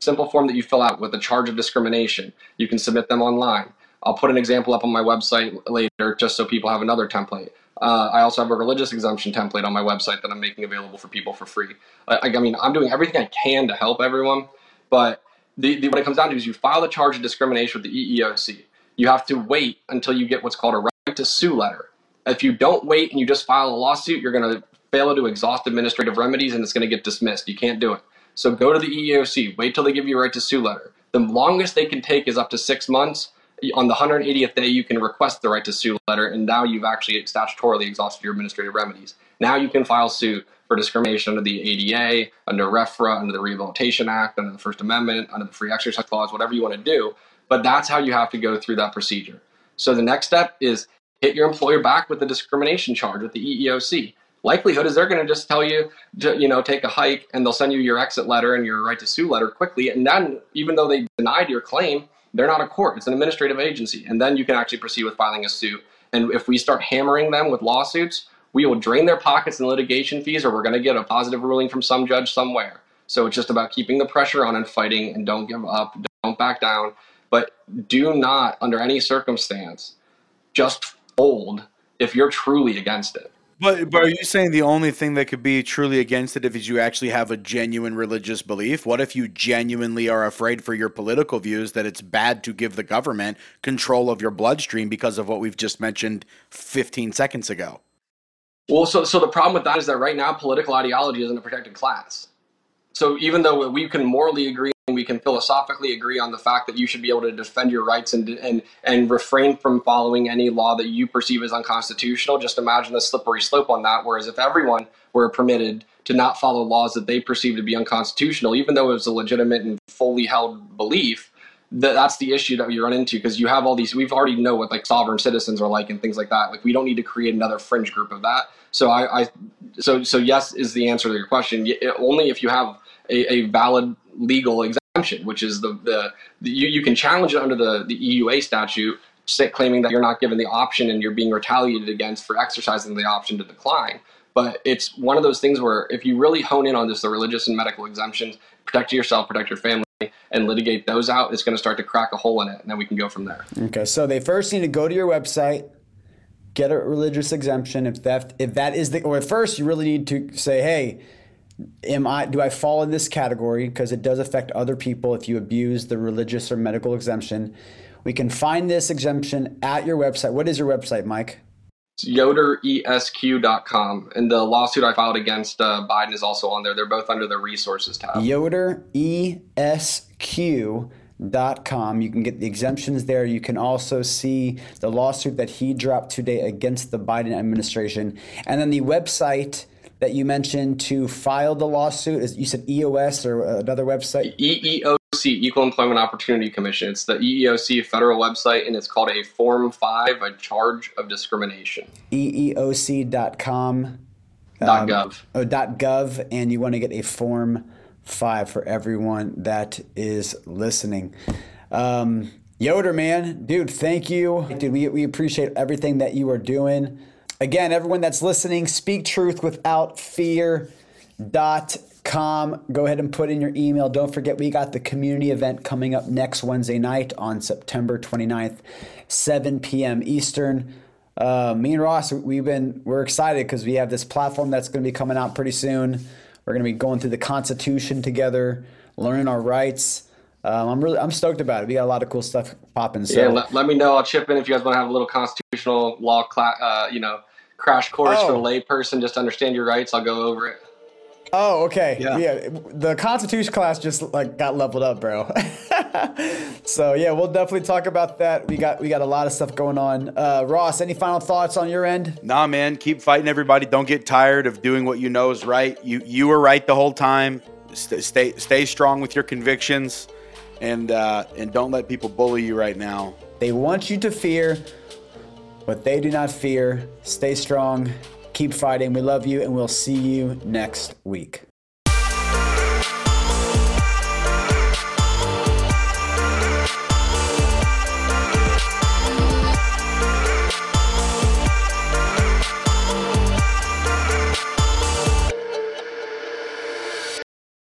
simple form that you fill out with a charge of discrimination. You can submit them online. I'll put an example up on my website later just so people have another template. Uh, I also have a religious exemption template on my website that I'm making available for people for free. I, I mean, I'm doing everything I can to help everyone, but the, the, what it comes down to is you file the charge of discrimination with the E E O C. You have to wait until you get what's called a right to sue letter. If you don't wait and you just file a lawsuit, you're going to fail to exhaust administrative remedies and it's going to get dismissed. You can't do it. So go to the E E O C, wait till they give you a right to sue letter. The longest they can take is up to six months. On the one hundred eightieth day, you can request the right to sue letter, and now you've actually statutorily exhausted your administrative remedies. Now you can file suit for discrimination under the A D A, under R F R A, under the Rehabilitation Act, under the First Amendment, under the Free Exercise Clause, whatever you want to do. But that's how you have to go through that procedure. So the next step is hit your employer back with the discrimination charge with the E E O C. Likelihood is they're going to just tell you to, you know, take a hike, and they'll send you your exit letter and your right to sue letter quickly. And then, even though they denied your claim, they're not a court. It's an administrative agency. And then you can actually proceed with filing a suit. And if we start hammering them with lawsuits, we will drain their pockets in litigation fees, or we're going to get a positive ruling from some judge somewhere. So it's just about keeping the pressure on and fighting, and don't give up, don't back down. But do not, under any circumstance, just fold if you're truly against it. But, but are you saying the only thing that could be truly against it if is you actually have a genuine religious belief? What if you genuinely are afraid for your political views that it's bad to give the government control of your bloodstream because of what we've just mentioned fifteen seconds ago? Well, so so the problem with that is that right now political ideology isn't a protected class. So even though we can morally agree and we can philosophically agree on the fact that you should be able to defend your rights and and and refrain from following any law that you perceive as unconstitutional, just imagine the slippery slope on that. Whereas if everyone were permitted to not follow laws that they perceive to be unconstitutional, even though it was a legitimate and fully held belief, that that's the issue that we run into, because you have all these, we've already know what like sovereign citizens are like and things like that. Like, we don't need to create another fringe group of that. So I, I so so yes is the answer to your question. Only if you have a, a valid legal exemption, which is the, the, the you, you can challenge it under the, the E U A statute, claiming that you're not given the option and you're being retaliated against for exercising the option to decline. But it's one of those things where if you really hone in on this, the religious and medical exemptions, protect yourself, protect your family, and litigate those out, it's going to start to crack a hole in it, and then we can go from there. Okay, so they first need to go to your website, get a religious exemption. If that, if that is the, or first you really need to say, hey, Am I do I fall in this category? Because it does affect other people if you abuse the religious or medical exemption. We can find this exemption at your website. What is your website, Mike? It's Yoder E S Q dot com. And the lawsuit I filed against uh, Biden is also on there. They're both under the resources tab. Yoder E S Q dot com. You can get the exemptions there. You can also see the lawsuit that he dropped today against the Biden administration. And then the website that you mentioned to file the lawsuit, is you said E O S or another website? E E O C, Equal Employment Opportunity Commission. It's the E E O C federal website, and it's called a Form five, a Charge of Discrimination. E E O C dot com. Um, .gov. Oh, .gov, and you want to get a Form five for everyone that is listening. Um, Yoder, man, dude, thank you. Dude, we, we appreciate everything that you are doing. Again, everyone that's listening, speak truth without fear dot com. Go ahead and put in your email. Don't forget, we got the community event coming up next Wednesday night on September twenty-ninth, seven p.m. Eastern. Uh, me and Ross, we've been, we're excited because we have this platform that's going to be coming out pretty soon. We're going to be going through the Constitution together, learning our rights. Um, I'm really, I'm stoked about it. We got a lot of cool stuff popping. So. Yeah, let, let me know. I'll chip in if you guys want to have a little constitutional law, cla- uh, you know, crash course oh. for a lay person. Just to understand your rights. I'll go over it. Oh, okay. Yeah. yeah. The Constitution class just like got leveled up, bro. So yeah, we'll definitely talk about that. We got, we got a lot of stuff going on. Uh, Ross, any final thoughts on your end? Nah, man, keep fighting everybody. Don't get tired of doing what you know is right. You, you were right the whole time. Stay, stay, stay strong with your convictions. And uh, and don't let people bully you right now. They want you to fear what they do not fear. Stay strong. Keep fighting. We love you, and we'll see you next week.